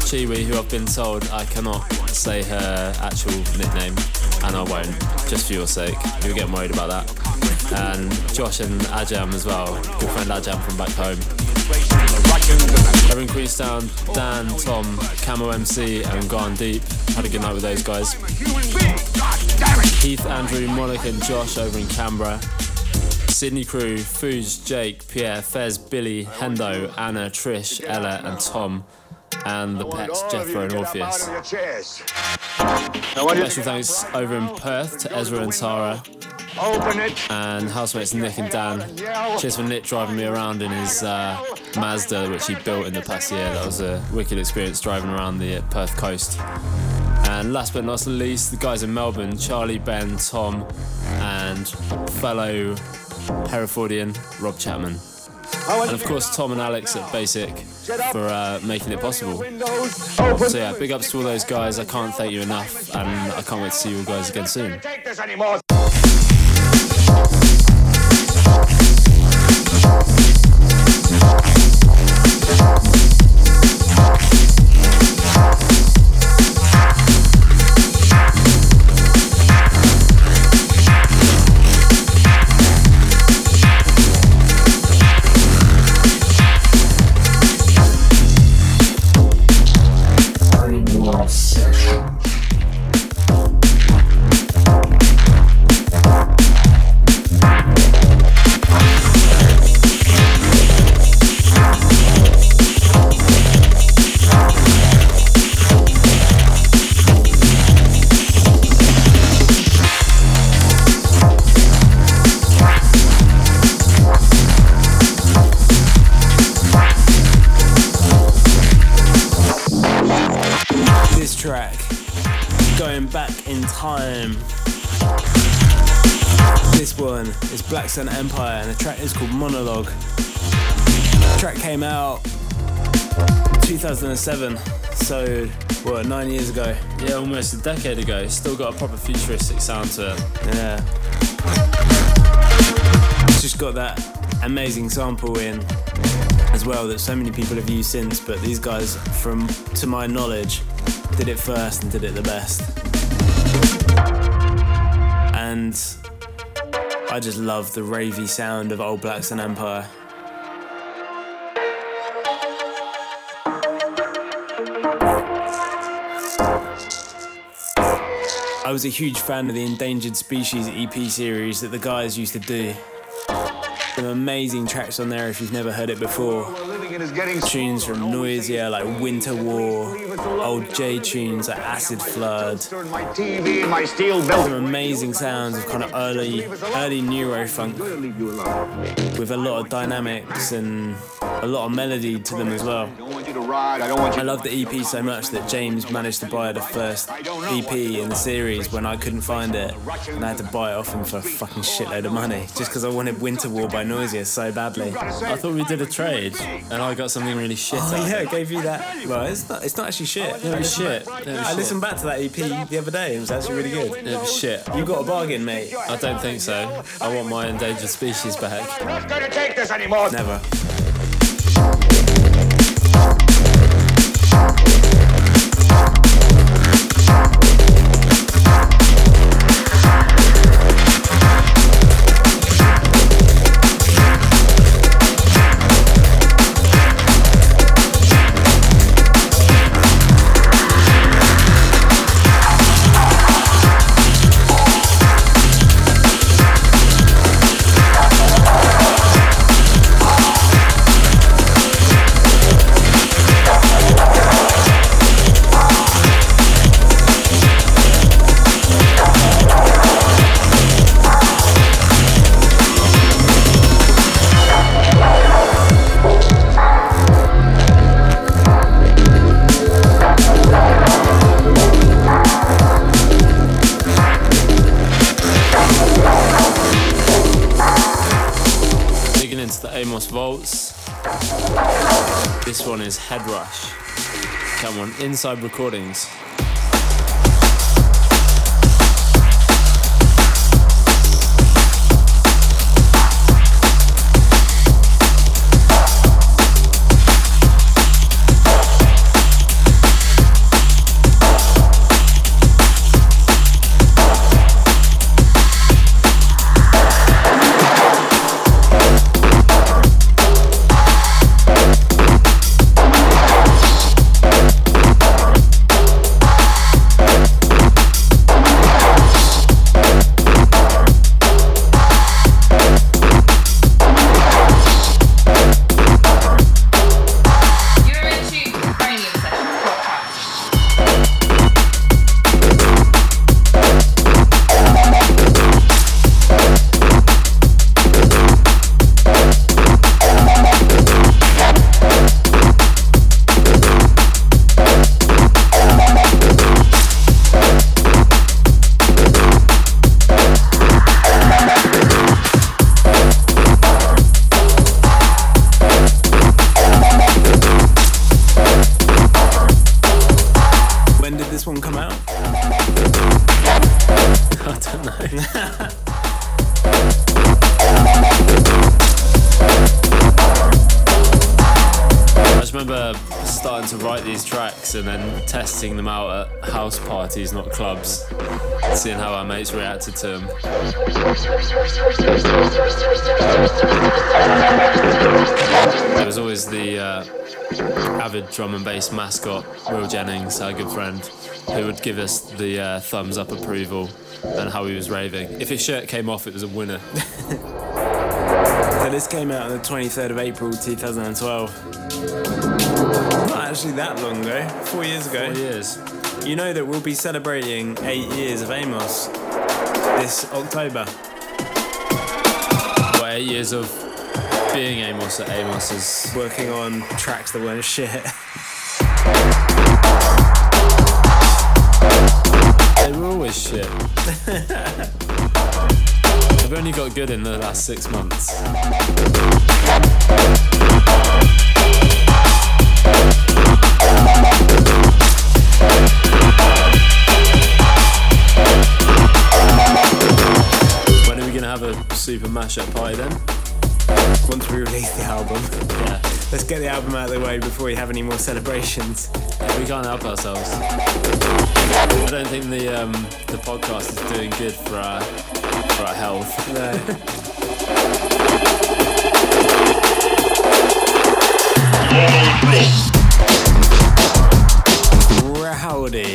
Chiwi, who I've been told I cannot say her actual nickname, and I won't, just for your sake. You're getting worried about that. And Josh and Ajam as well, good friend Ajam from back home. Over in Queenstown, Dan, Tom, Camo M C, and Gone Deep. Had a good night with those guys. Keith, Andrew, Monica and Josh over in Canberra. Sydney crew, Fooj, Jake, Pierre, Fez, Billy, Hendo, Anna, Trish, Ella and Tom. And the pets, Jethro and Orpheus. Special thanks over in Perth to Ezra and Tara. Open it. And housemates Nick and Dan. Cheers for Nick driving me around in his uh, Mazda, which he built in the past year. That was a wicked experience driving around the Perth coast. And last but not least, the guys in Melbourne, Charlie, Ben, Tom, and fellow Herefordian, Rob Chapman. And of course, Tom and Alex at Basic for uh, making it possible. So yeah, big ups to all those guys. I can't thank you enough, and I can't wait to see you guys again soon. An Empire, and the track is called Monologue. The track came out two thousand seven, so what, nine years ago? Yeah, almost a decade ago. Still got a proper futuristic sound to it. Yeah. It's just got that amazing sample in as well that so many people have used since, but these guys, from to my knowledge, did it first and did it the best. And I just love the ravey sound of old Blackstone Empire. I was a huge fan of the Endangered Species E P series that the guys used to do. Some amazing tracks on there if you've never heard it before. Tunes from Noisier like Winter War, old J tunes like Acid Flood. Some amazing sounds of kind of early, early neurofunk with a lot of dynamics and a lot of melody to them as well. I love the E P so much that James managed to buy the first E P in the series when I couldn't find it, and I had to buy it off him for a fucking shitload of money just because I wanted Winter War by Noisia so badly. I thought we did a trade and I got something really shit. Oh yeah, I gave you that. Well, it's not, it's not actually shit. It was shit. It was I shit. listened back to that E P the other day. It was actually really good. It was shit. You got a bargain, mate. I don't think so. I want my endangered species back. I'm not going to take this anymore. Never. This one is Head Rush. Come on, Inside Recordings. And then testing them out at house parties, not clubs, seeing how our mates reacted to them. There was always the uh, avid drum and bass mascot, Will Jennings, our good friend, who would give us the uh, thumbs up approval and how he was raving. If his shirt came off, it was a winner. So this came out on the twenty-third of April two thousand twelve. Not actually that long ago, four years ago. Four years. You know that we'll be celebrating eight years of Amos this October. Well, eight years of being Amos at Amos is working on tracks that weren't shit. They were always shit. They've only got good in the last six months. When are we gonna have a super mashup party then? Once we release the album. Yeah. Let's get the album out of the way before we have any more celebrations. Yeah, we can't help ourselves. I don't think the um, the podcast is doing good for our for our health. No. Howdy.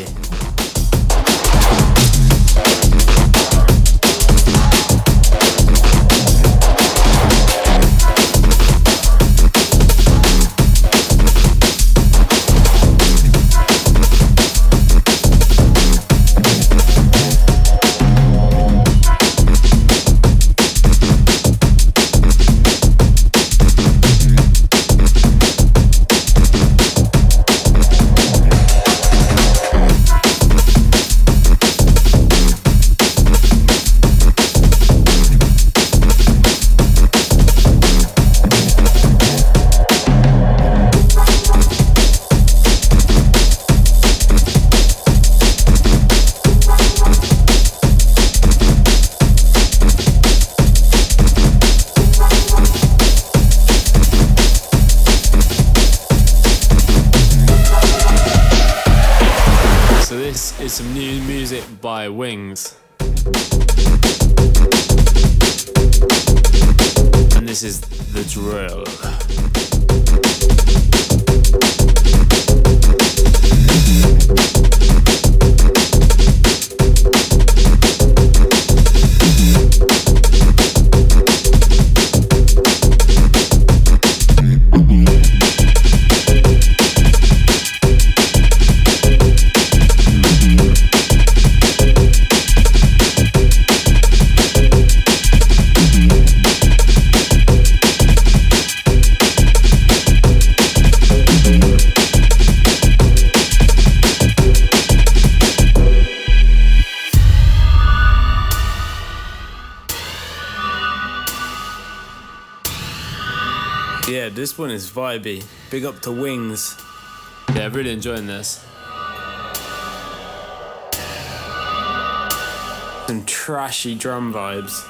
Followed by Wings. And this is the drill. This one is vibey. Big up to Wings. Yeah, really enjoying this. Some trashy drum vibes.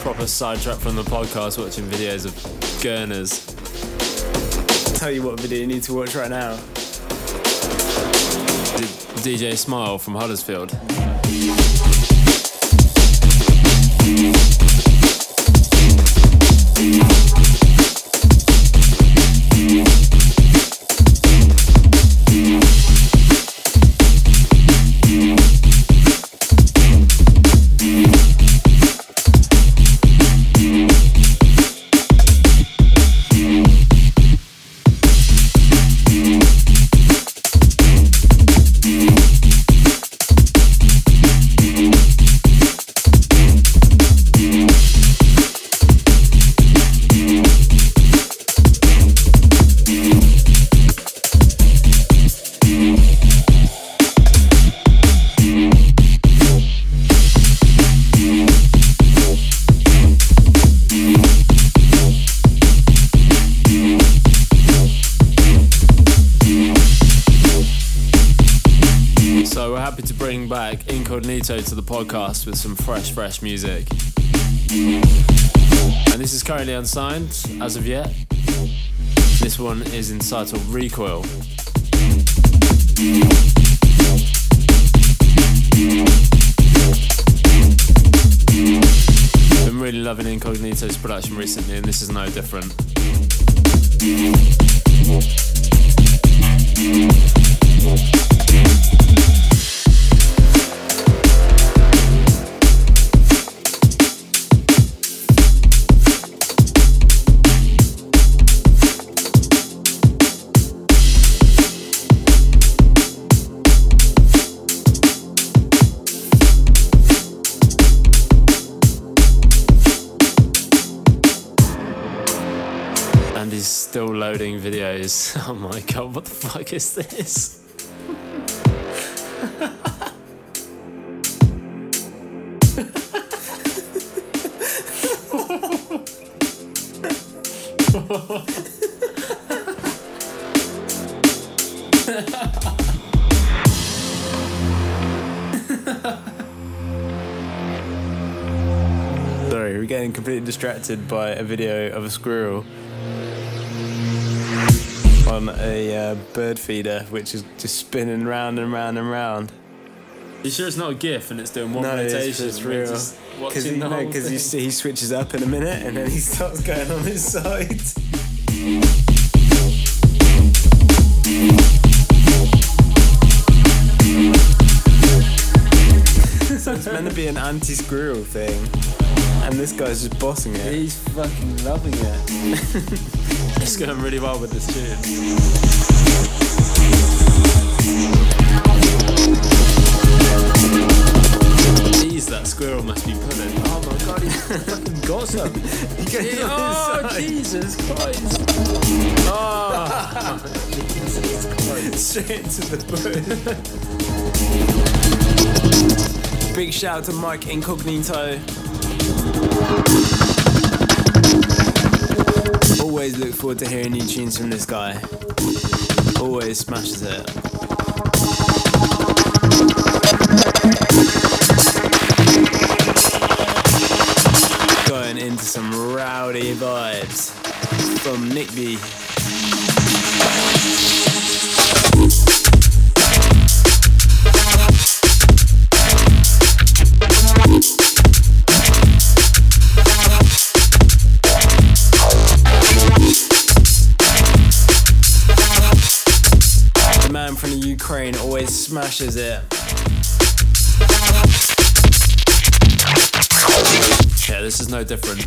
Proper sidetrack from the podcast, watching videos of Gurners. Tell you what video you need to watch right now. D- DJ Smile from Huddersfield. To the podcast with some fresh, fresh music. And this is currently unsigned as of yet. This one is entitled Recoil. Been really loving Incognito's production recently, and this is no different. Still loading videos. Oh my god, what the fuck is this? Sorry, we're getting completely distracted by a video of a squirrel on a uh, bird feeder, which is just spinning round and round and round. You sure it's not a GIF and it's doing one no, rotation? It's, it's real. Because you know, because you see, he switches up in a minute and then he starts going on his side. It's meant trying to be an anti-squirrel thing, and this guy's just bossing it. He's fucking loving it. It's going really well with this tune. Jeez, that squirrel must be pulling. Oh my god, he's fucking awesome. He oh, Jesus Christ. Oh, Jesus Christ. Straight into the bush. Big shout out to Mike Incognito. Always look forward to hearing new tunes from this guy. Always smashes it. Going into some rowdy vibes from Nick Vega. From the Ukraine always smashes it. Yeah, this is no different.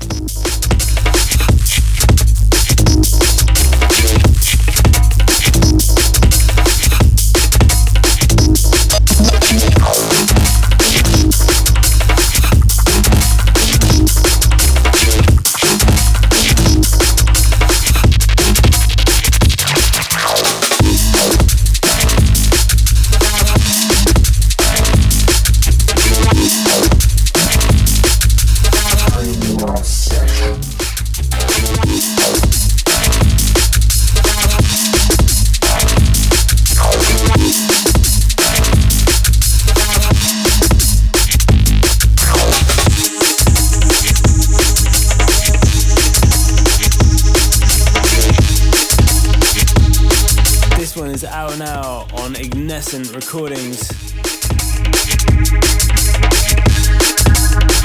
Recordings.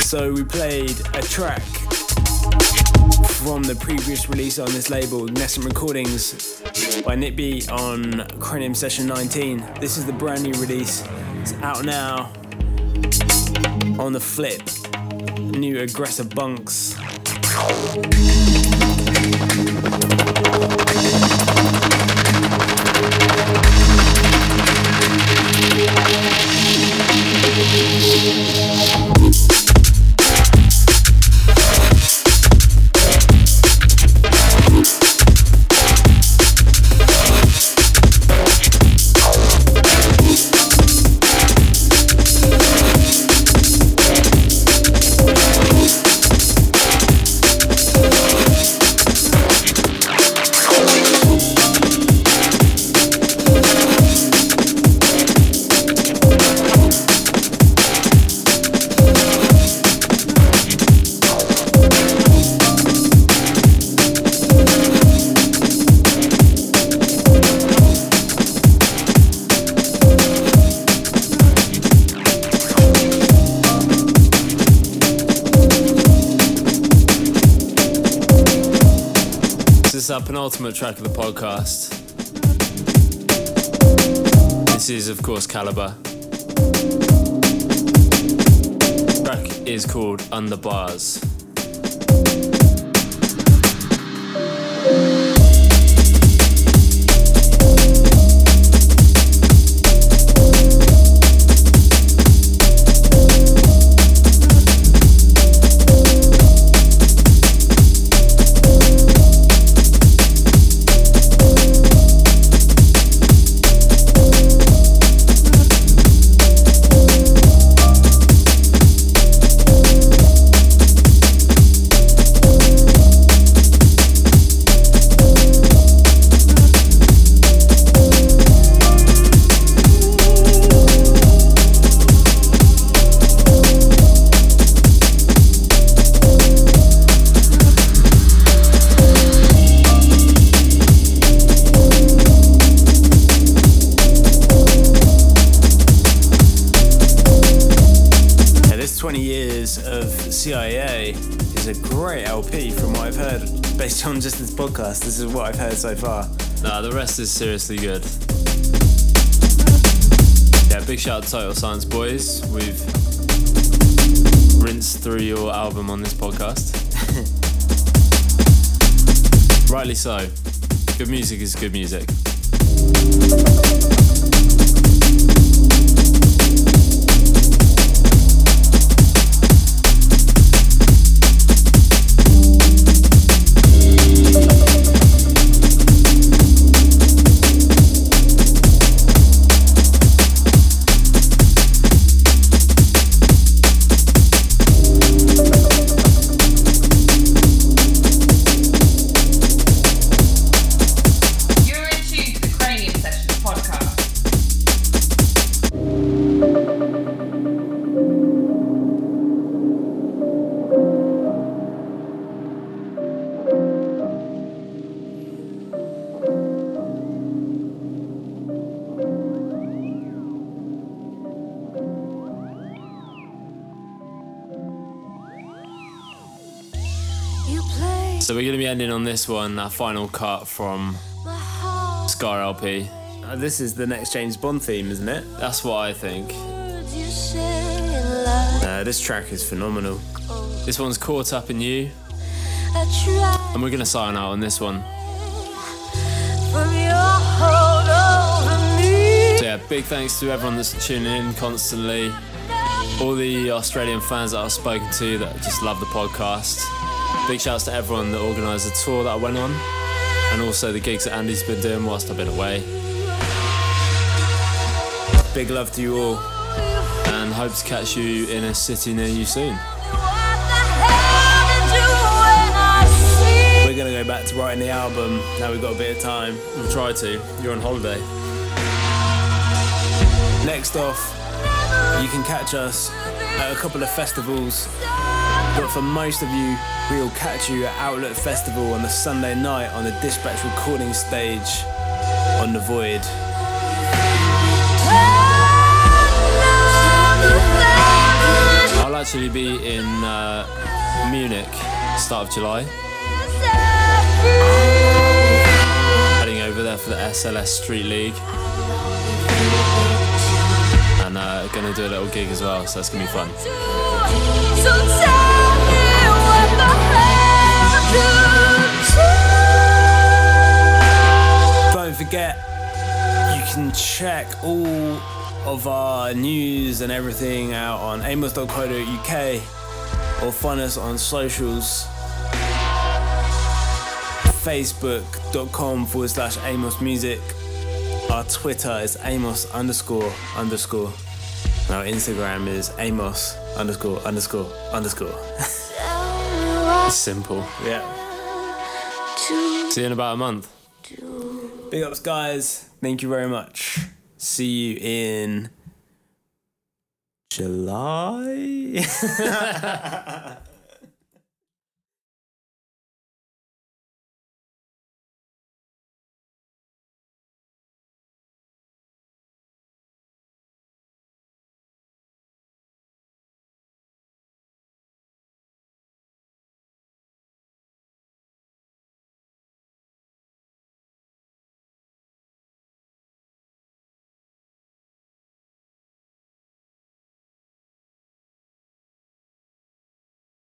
So we played a track from the previous release on this label, Nescent Recordings, by Nick B on Cranium Session nineteen. This is the brand new release. It's out now on the flip. New Aggressor Bunks. Penultimate track of the podcast. This is, of course, Calibre. The track is called Under Bars. C I A is a great L P from what I've heard based on just this podcast. This is what I've heard so far. Nah, the rest is seriously good. Yeah, big shout out to Total Science Boys. We've rinse through your album on this podcast. Rightly so. Good music is good music. So we're going to be ending on this one, our final cut from Scar L P. Uh, this is the next James Bond theme, isn't it? That's what I think. Uh, this track is phenomenal. This one's Caught Up in You. And we're going to sign out on this one. So yeah, big thanks to everyone that's tuning in constantly. All the Australian fans that I've spoken to that just love the podcast. Big shouts to everyone that organised the tour that I went on, and also the gigs that Andy's been doing whilst I've been away. Big love to you all, and hope to catch you in a city near you soon. We're going to go back to writing the album, now we've got a bit of time. We'll try to, you're on holiday. Next off, you can catch us at a couple of festivals. But for most of you, we will catch you at Outlet Festival on the Sunday night on the Dispatch Recording stage on The Void. I'll actually be in uh, Munich, start of July. Heading over there for the S L S Street League. And uh, gonna do a little gig as well, so that's gonna be fun. Don't forget, you can check all of our news and everything out on amos dot co dot u k or find us on socials, facebook dot com forward slash Amos Music. Our Twitter is Amos underscore underscore. And our Instagram is Amos underscore underscore underscore. Simple. Yeah. See you in about a month. Big ups, guys. Thank you very much. See you in July.